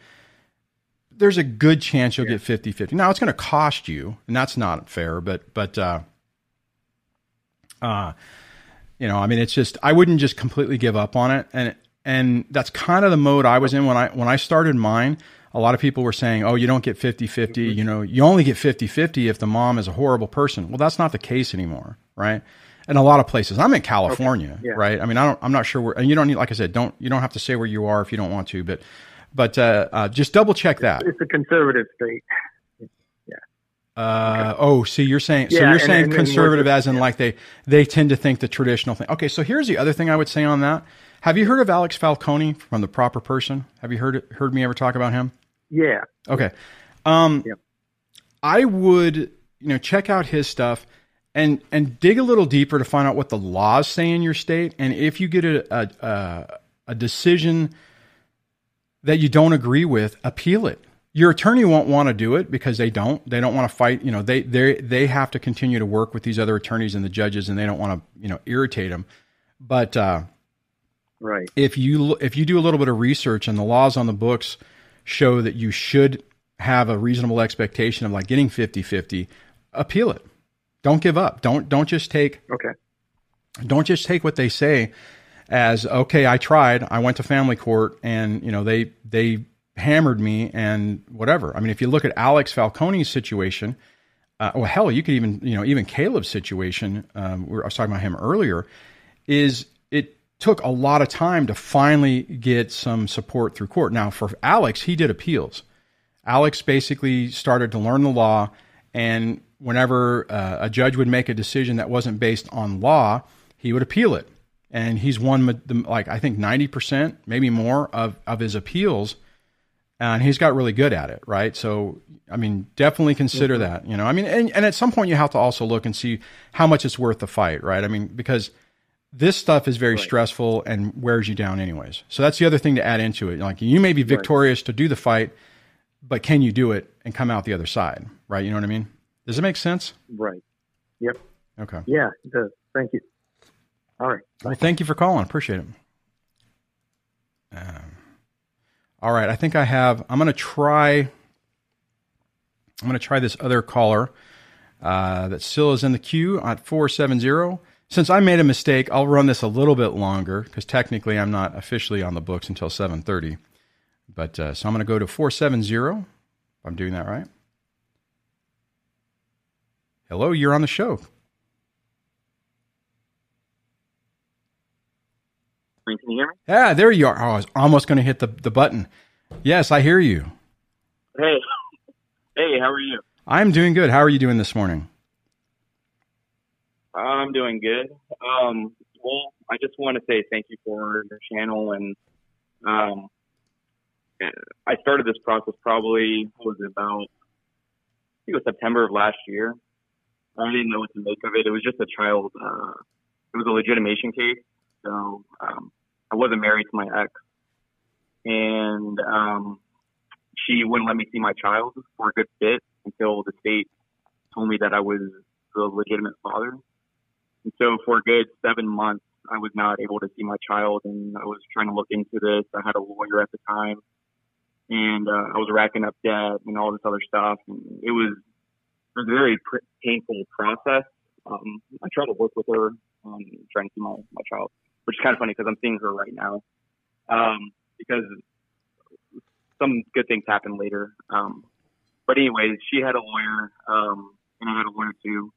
there's a good chance you'll get 50-50. Now, it's going to cost you, and that's not fair, but you know, I mean, it's just, I wouldn't just completely give up on it. And that's kind of the mode I was in when I started mine. A lot of people were saying, oh, you don't get 50-50, you know, you only get 50-50 if the mom is a horrible person. Well, that's not the case anymore, right? In a lot of places. I'm in California, right? I mean, I'm not sure where, and you don't need, like I said, you don't have to say where you are if you don't want to, but just double check that. It's a conservative state. So you're saying conservative as in like they tend to think the traditional thing. Okay, so here's the other thing I would say on that. Have you heard of Alex Falcone from The Proper Person? Have you heard me ever talk about him? Yeah. Okay. I would, check out his stuff and dig a little deeper to find out what the laws say in your state. And if you get a decision that you don't agree with, appeal it. Your attorney won't want to do it because they don't want to fight. They have to continue to work with these other attorneys and the judges, and they don't want to, irritate them. But, right. If you do a little bit of research and the laws on the books show that you should have a reasonable expectation of like getting 50-50, appeal it. Don't give up. Don't just take what they say as, okay, I tried, I went to family court and they hammered me and whatever. I mean, if you look at Alex Falcone's situation, you could even Caleb's situation, I was talking about him earlier, is it took a lot of time to finally get some support through court. Now for Alex, he did appeals. Alex basically started to learn the law, and whenever a judge would make a decision that wasn't based on law, he would appeal it. And he's won, like, I think 90%, maybe more of his appeals. And he's got really good at it, right? So, I mean, definitely consider that, I mean, and at some point you have to also look and see how much it's worth the fight, right? I mean, because this stuff is very stressful and wears you down anyways. So that's the other thing to add into it. Like, you may be victorious to do the fight, but can you do it and come out the other side, right? You know what I mean? Does it make sense? Right. Yep. Okay. Yeah, it does. Thank you. All right. Well, thank you for calling. Appreciate it. All right, I think I'm going to try this other caller that still is in the queue at 470. Since I made a mistake, I'll run this a little bit longer because technically I'm not officially on the books until 7:30. But so I'm going to go to 470. If I'm doing that right. Hello, you're on the show. Can you hear me? Yeah, there you are. Oh, I was almost going to hit the button. Yes, I hear you. Hey, how are you? I'm doing good. How are you doing this morning? I'm doing good. Well, I just want to say thank you for your channel. And I started this process probably, I think it was September of last year. I didn't know what to make of it. It was just a child. It was a legitimation case. So I wasn't married to my ex, and she wouldn't let me see my child for a good bit until the state told me that I was the legitimate father. And so for a good 7 months, I was not able to see my child, and I was trying to look into this. I had a lawyer at the time, and I was racking up debt and all this other stuff. And it was a very painful process. I tried to work with her, trying to see my child. Which is kind of funny because I'm seeing her right now, because some good things happen later. But anyways, she had a lawyer, and I had a lawyer too.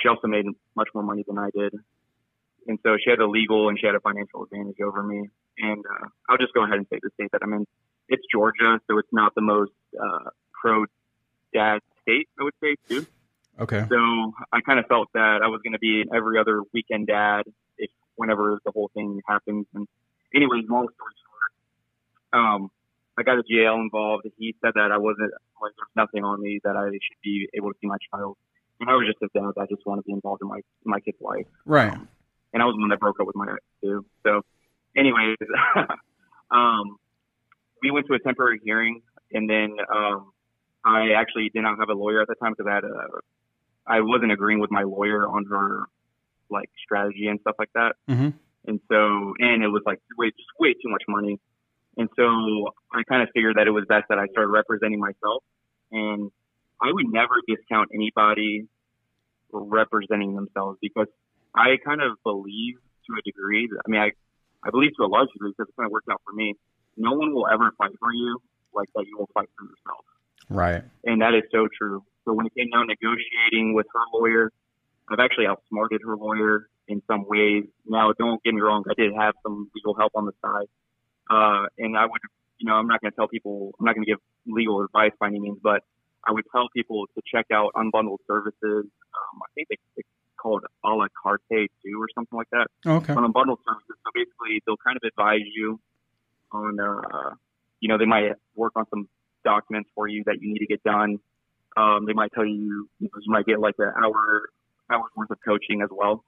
She also made much more money than I did. And so she had a legal and she had a financial advantage over me. And I'll just go ahead and say the state that I'm in. It's Georgia, so it's not the most pro-dad state, I would say, too. Okay. So I kind of felt that I was going to be every other weekend dad whenever the whole thing happens. And anyways, long story short, I got a GL involved. He said that I wasn't, like, there's nothing on me that I should be able to see my child. And I was just a dad. I just want to be involved in my kid's life. Right. And I was the one that broke up with my ex too. So anyways, we went to a temporary hearing, and then I actually did not have a lawyer at the time because I wasn't agreeing with my lawyer on her like strategy and stuff like that. Mm-hmm. And so, and it was like way too much money. And so I kind of figured that it was best that I started representing myself, and I would never discount anybody representing themselves because I kind of believe to a degree, I mean, I believe to a large degree because it's kind of worked out for me. No one will ever fight for you like that you will fight for yourself. Right. And that is so true. So when it came down to negotiating with her lawyer, I've actually outsmarted her lawyer in some ways. Now, don't get me wrong, I did have some legal help on the side. And I would, you know, I'm not going to tell people, I'm not going to give legal advice by any means, but I would tell people to check out unbundled services. I think they call it a la carte too, or something like that. Okay. On unbundled services. So basically they'll kind of advise you on, you know, they might work on some documents for you that you need to get done. They might tell you, you might get like an hour's worth of coaching as well.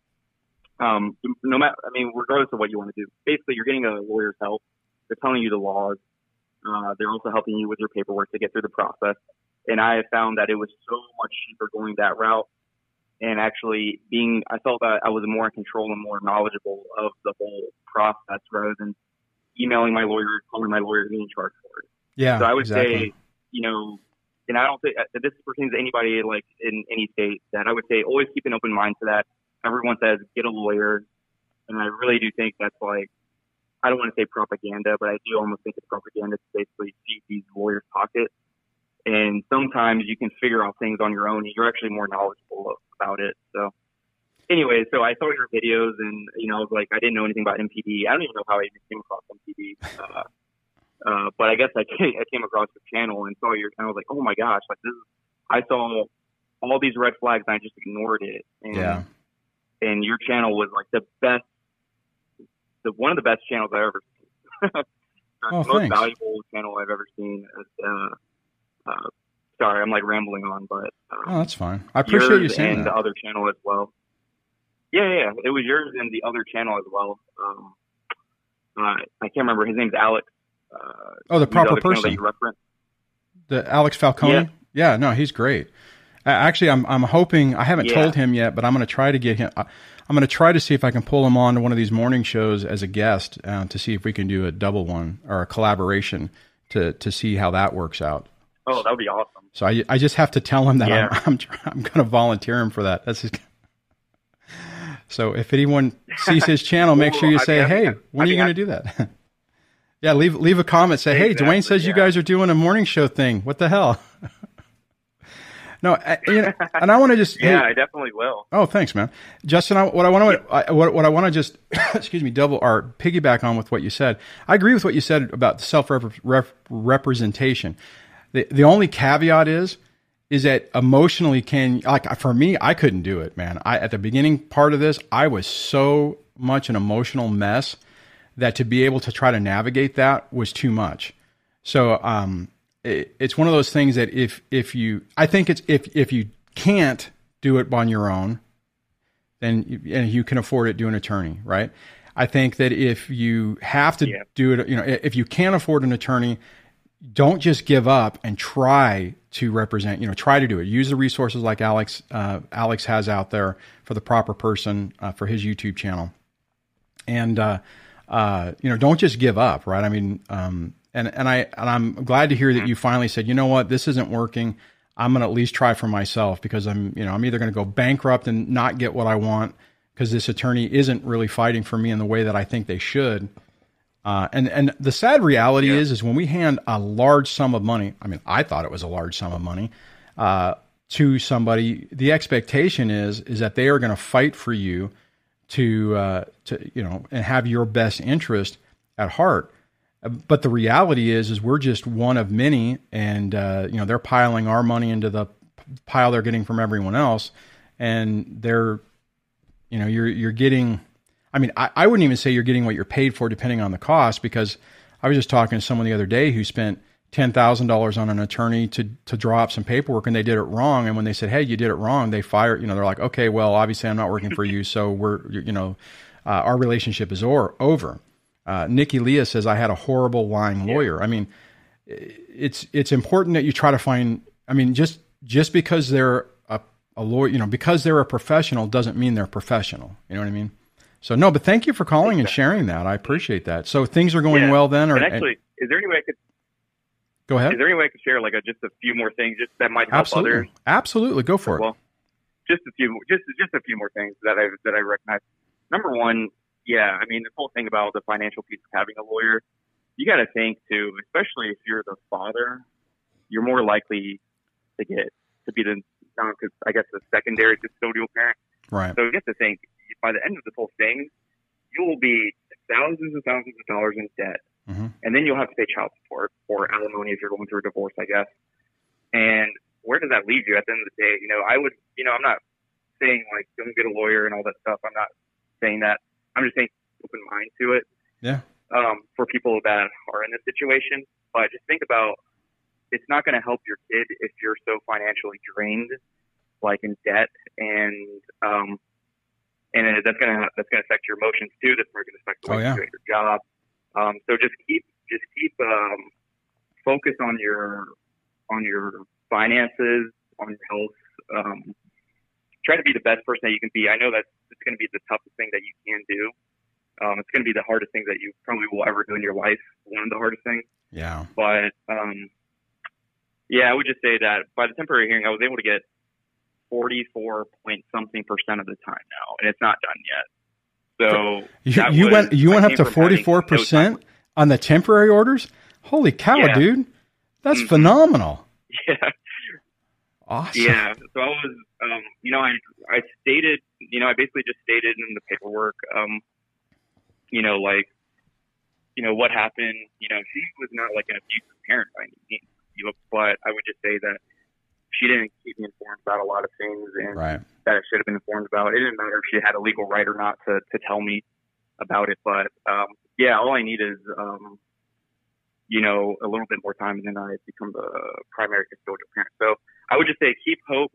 No matter, I mean, regardless of what you want to do, basically you're getting a lawyer's help. They're telling you the laws. They're also helping you with your paperwork to get through the process. And I have found that it was so much cheaper going that route. And actually being, I felt that I was more in control and more knowledgeable of the whole process rather than emailing my lawyer, calling my lawyer and being charged for it. Yeah. So I would say, you know, and I don't think this pertains to anybody like in any state, that I would say always keep an open mind to that. Everyone says get a lawyer. And I really do think that's like, I don't want to say propaganda, but I do almost think it's propaganda to basically feed these lawyers' pockets. And sometimes you can figure out things on your own. You're actually more knowledgeable about it. So anyway, so I saw your videos and, you know, I was like, I didn't know anything about MPD. I don't even know how I even came across MPD. But I guess I came across your channel and saw your, and I was like, oh my gosh, like this is, I saw all these red flags and I just ignored it. And, yeah. And your channel was like the best, one of the best channels I've ever seen. Oh, the most valuable channel I've ever seen. Sorry, I'm like rambling on, but oh, that's fine. I appreciate you saying that. The other channel as well. Yeah, it was yours and the other channel as well. I can't remember his name's Alex. Oh, the proper person. The Alex Falcone. Yeah, no, he's great. Actually, I'm hoping, I haven't told him yet, but I'm going to try to get him. I'm going to try to see if I can pull him on to one of these morning shows as a guest to see if we can do a double one or a collaboration to see how that works out. Oh, that would be awesome. So I just have to tell him that I'm going to volunteer him for that. That's his, so if anyone sees his channel, make sure you say, hey, when are you going to do that? Yeah, leave a comment. Say, hey, Dwayne says you guys are doing a morning show thing. What the hell? No, you know, and I want to just I definitely will. Oh, thanks, man, Justin. What I want to just excuse me, double or piggyback on with what you said. I agree with what you said about self-representation. The only caveat is that emotionally like for me, I couldn't do it, man. At the beginning part of this, I was so much an emotional mess that to be able to try to navigate that was too much. So, it's one of those things that if you can't do it on your own, then you can afford it, do an attorney, right? I think that if you have to do it, you know, if you can't afford an attorney, don't just give up and try to represent, you know, try to do it. Use the resources like Alex has out there for the proper person, for his YouTube channel. And, you know, don't just give up, right? I mean, I'm glad to hear that you finally said, you know what, this isn't working. I'm going to at least try for myself because I'm either going to go bankrupt and not get what I want because this attorney isn't really fighting for me in the way that I think they should. And the sad reality is when we hand a large sum of money, I mean, I thought it was a large sum of money, to somebody, the expectation is that they are going to fight for you to and have your best interest at heart. But the reality is we're just one of many, and they're piling our money into the pile they're getting from everyone else, and they're, you know, you're getting. I mean, I wouldn't even say you're getting what you're paid for, depending on the cost. Because I was just talking to someone the other day who spent $10,000 on an attorney to draw up some paperwork, and they did it wrong. And when they said, "Hey, you did it wrong," they fired. You know, they're like, "Okay, well, obviously, I'm not working for you, so our relationship is over." Nikki Leah says, I had a horrible lying lawyer. I mean, it's important that you try to find, I mean, just because they're a lawyer, you know, because they're a professional doesn't mean they're professional. You know what I mean? So no, but thank you for calling and sharing that. I appreciate that. So things are going well then? Or, and actually, is there any way I could go ahead? Is there any way I could share like just a few more things just that might help others? Absolutely. Go for it. Well, just a few more things that I recognize. Number one, yeah, I mean, the whole thing about the financial piece of having a lawyer, you got to think too, especially if you're the father, you're more likely to be the, I guess, the secondary custodial parent. Right. So you have to think, by the end of this whole thing, you will be thousands of dollars in debt. Mm-hmm. And then you'll have to pay child support or alimony if you're going through a divorce, I guess. And where does that leave you at the end of the day? You know, I would, you know, I'm not saying like, don't get a lawyer and all that stuff. I'm not saying that. I'm just saying open mind to it. Yeah. For people that are in this situation. But just think about, it's not going to help your kid if you're so financially drained, like in debt, and that's gonna affect your emotions too. That's going to affect the way you do your job. So just keep focus on your finances, on your health. Try to be the best person that you can be. I know that it's going to be the toughest thing that you can do. It's going to be the hardest thing that you probably will ever do in your life. One of the hardest things. Yeah. But I would just say that by the temporary hearing, I was able to get 44% of the time now, and it's not done yet. So you went up to 44% on the temporary orders. Holy cow, dude! That's phenomenal. Yeah. Awesome. Yeah. So I was, I stated, I basically just stated in the paperwork, what happened. She was not like an abusive parent by any means. But I would just say that she didn't keep me informed about a lot of things and that I should have been informed about. It didn't matter if she had a legal right or not to tell me about it. But, all I need is, a little bit more time, and then I become the primary custodial parent. So I would just say keep hope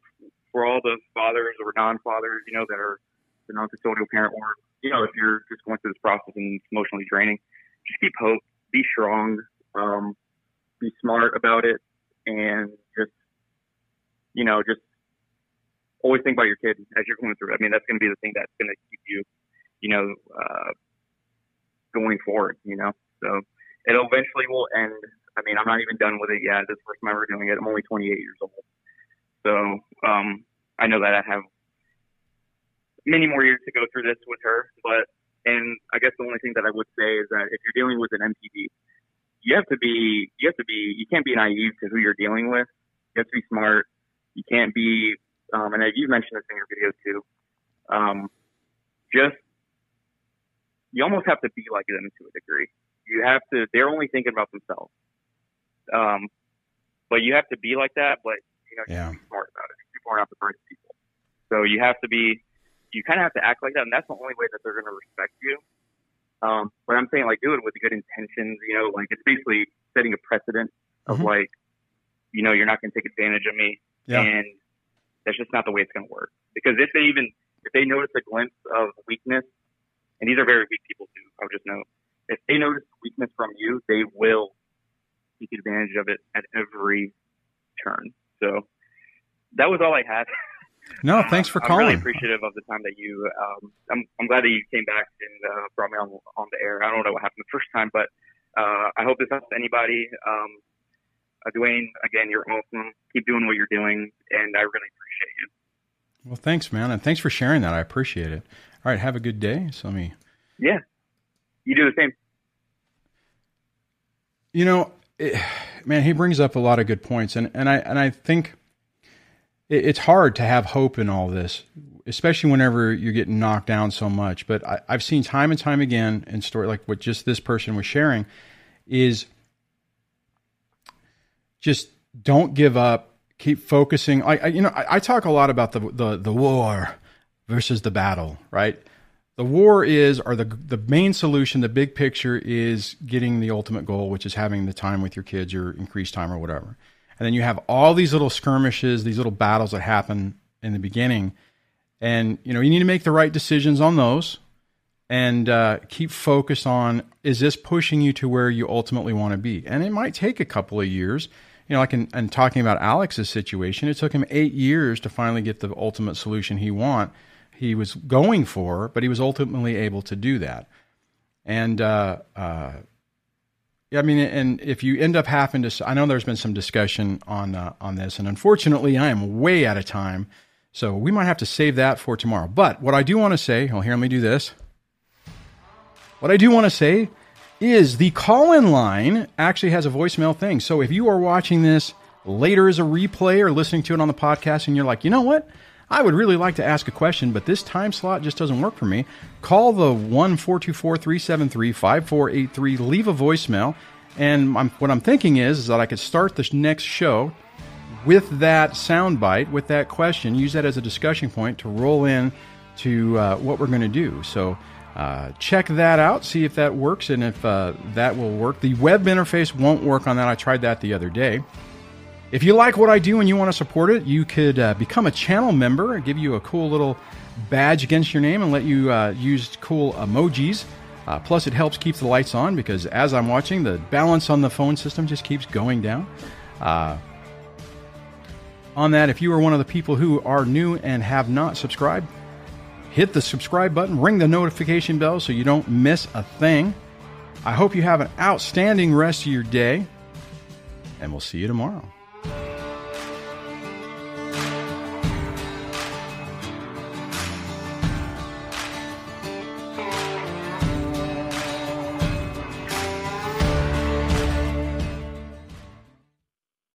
for all the fathers or non-fathers, that are the non-custodial parent, or, if you're just going through this process and it's emotionally draining, just keep hope, be strong, be smart about it, and just, just always think about your kid as you're going through it. I mean, that's going to be the thing that's going to keep you, going forward, So it eventually will end. I mean, I'm not even done with it yet. This is the first time I'm ever doing it. I'm only 28 years old. So I know that I have many more years to go through this with her. And I guess the only thing that I would say is that if you're dealing with an MPD, you can't be naive to who you're dealing with. You have to be smart. You can't be, and you mentioned this in your video too. You almost have to be like them to a degree. You have to, they're only thinking about themselves. But you have to be like that, but you have to be smart about it. People are not the first people. So you kind of have to act like that. And that's the only way that they're going to respect you. But I'm saying, do it with good intentions, it's basically setting a precedent of you're not going to take advantage of me. Yeah. And that's just not the way it's going to work, because if they notice a glimpse of weakness, and these are very weak people too, I'll just note, if they notice weakness from you, they will take advantage of it at every turn. So that was all I had. No, thanks for calling. I'm really appreciative of the time that you, I'm glad that you came back and brought me on the air. I don't know what happened the first time, but I hope this helps anybody. Dwayne, again, you're awesome. Keep doing what you're doing, and I really appreciate you. Well, thanks, man, and thanks for sharing that. I appreciate it. All right, have a good day. So let me... Yeah, you do the same. He brings up a lot of good points, and I think it's hard to have hope in all this, especially whenever you're getting knocked down so much. But I've seen time and time again in story, like what just this person was sharing, is just don't give up. Keep focusing. I talk a lot about the war versus the battle, right? The war is the main solution. The big picture is getting the ultimate goal, which is having the time with your kids or increased time or whatever. And then you have all these little skirmishes, these little battles that happen in the beginning. And, you need to make the right decisions on those. and keep focused on, is this pushing you to where you ultimately want to be? And it might take a couple of years. You know, like in talking about Alex's situation, it took him 8 years to finally get the ultimate solution he was going for, but he was ultimately able to do that. And, I mean, and if you end up having to, I know there's been some discussion on this, and unfortunately I am way out of time, so we might have to save that for tomorrow. But what I do want to say, well, here, let me do this. What I do want to say is the call-in line actually has a voicemail thing. So if you are watching this later as a replay or listening to it on the podcast and you're like, you know what? I would really like to ask a question, but this time slot just doesn't work for me. Call the 1-424-373-5483. Leave a voicemail. And what I'm thinking is that I could start this next show with that soundbite, with that question, use that as a discussion point to roll in to what we're going to do. So check that out, see if that works, and if that will work. The web interface won't work on that. I tried that the other day. If you like what I do and you want to support it, you could become a channel member and give you a cool little badge against your name and let you use cool emojis. Plus, it helps keep the lights on because as I'm watching, the balance on the phone system just keeps going down. On that, if you are one of the people who are new and have not subscribed, hit the subscribe button, ring the notification bell so you don't miss a thing. I hope you have an outstanding rest of your day, and we'll see you tomorrow.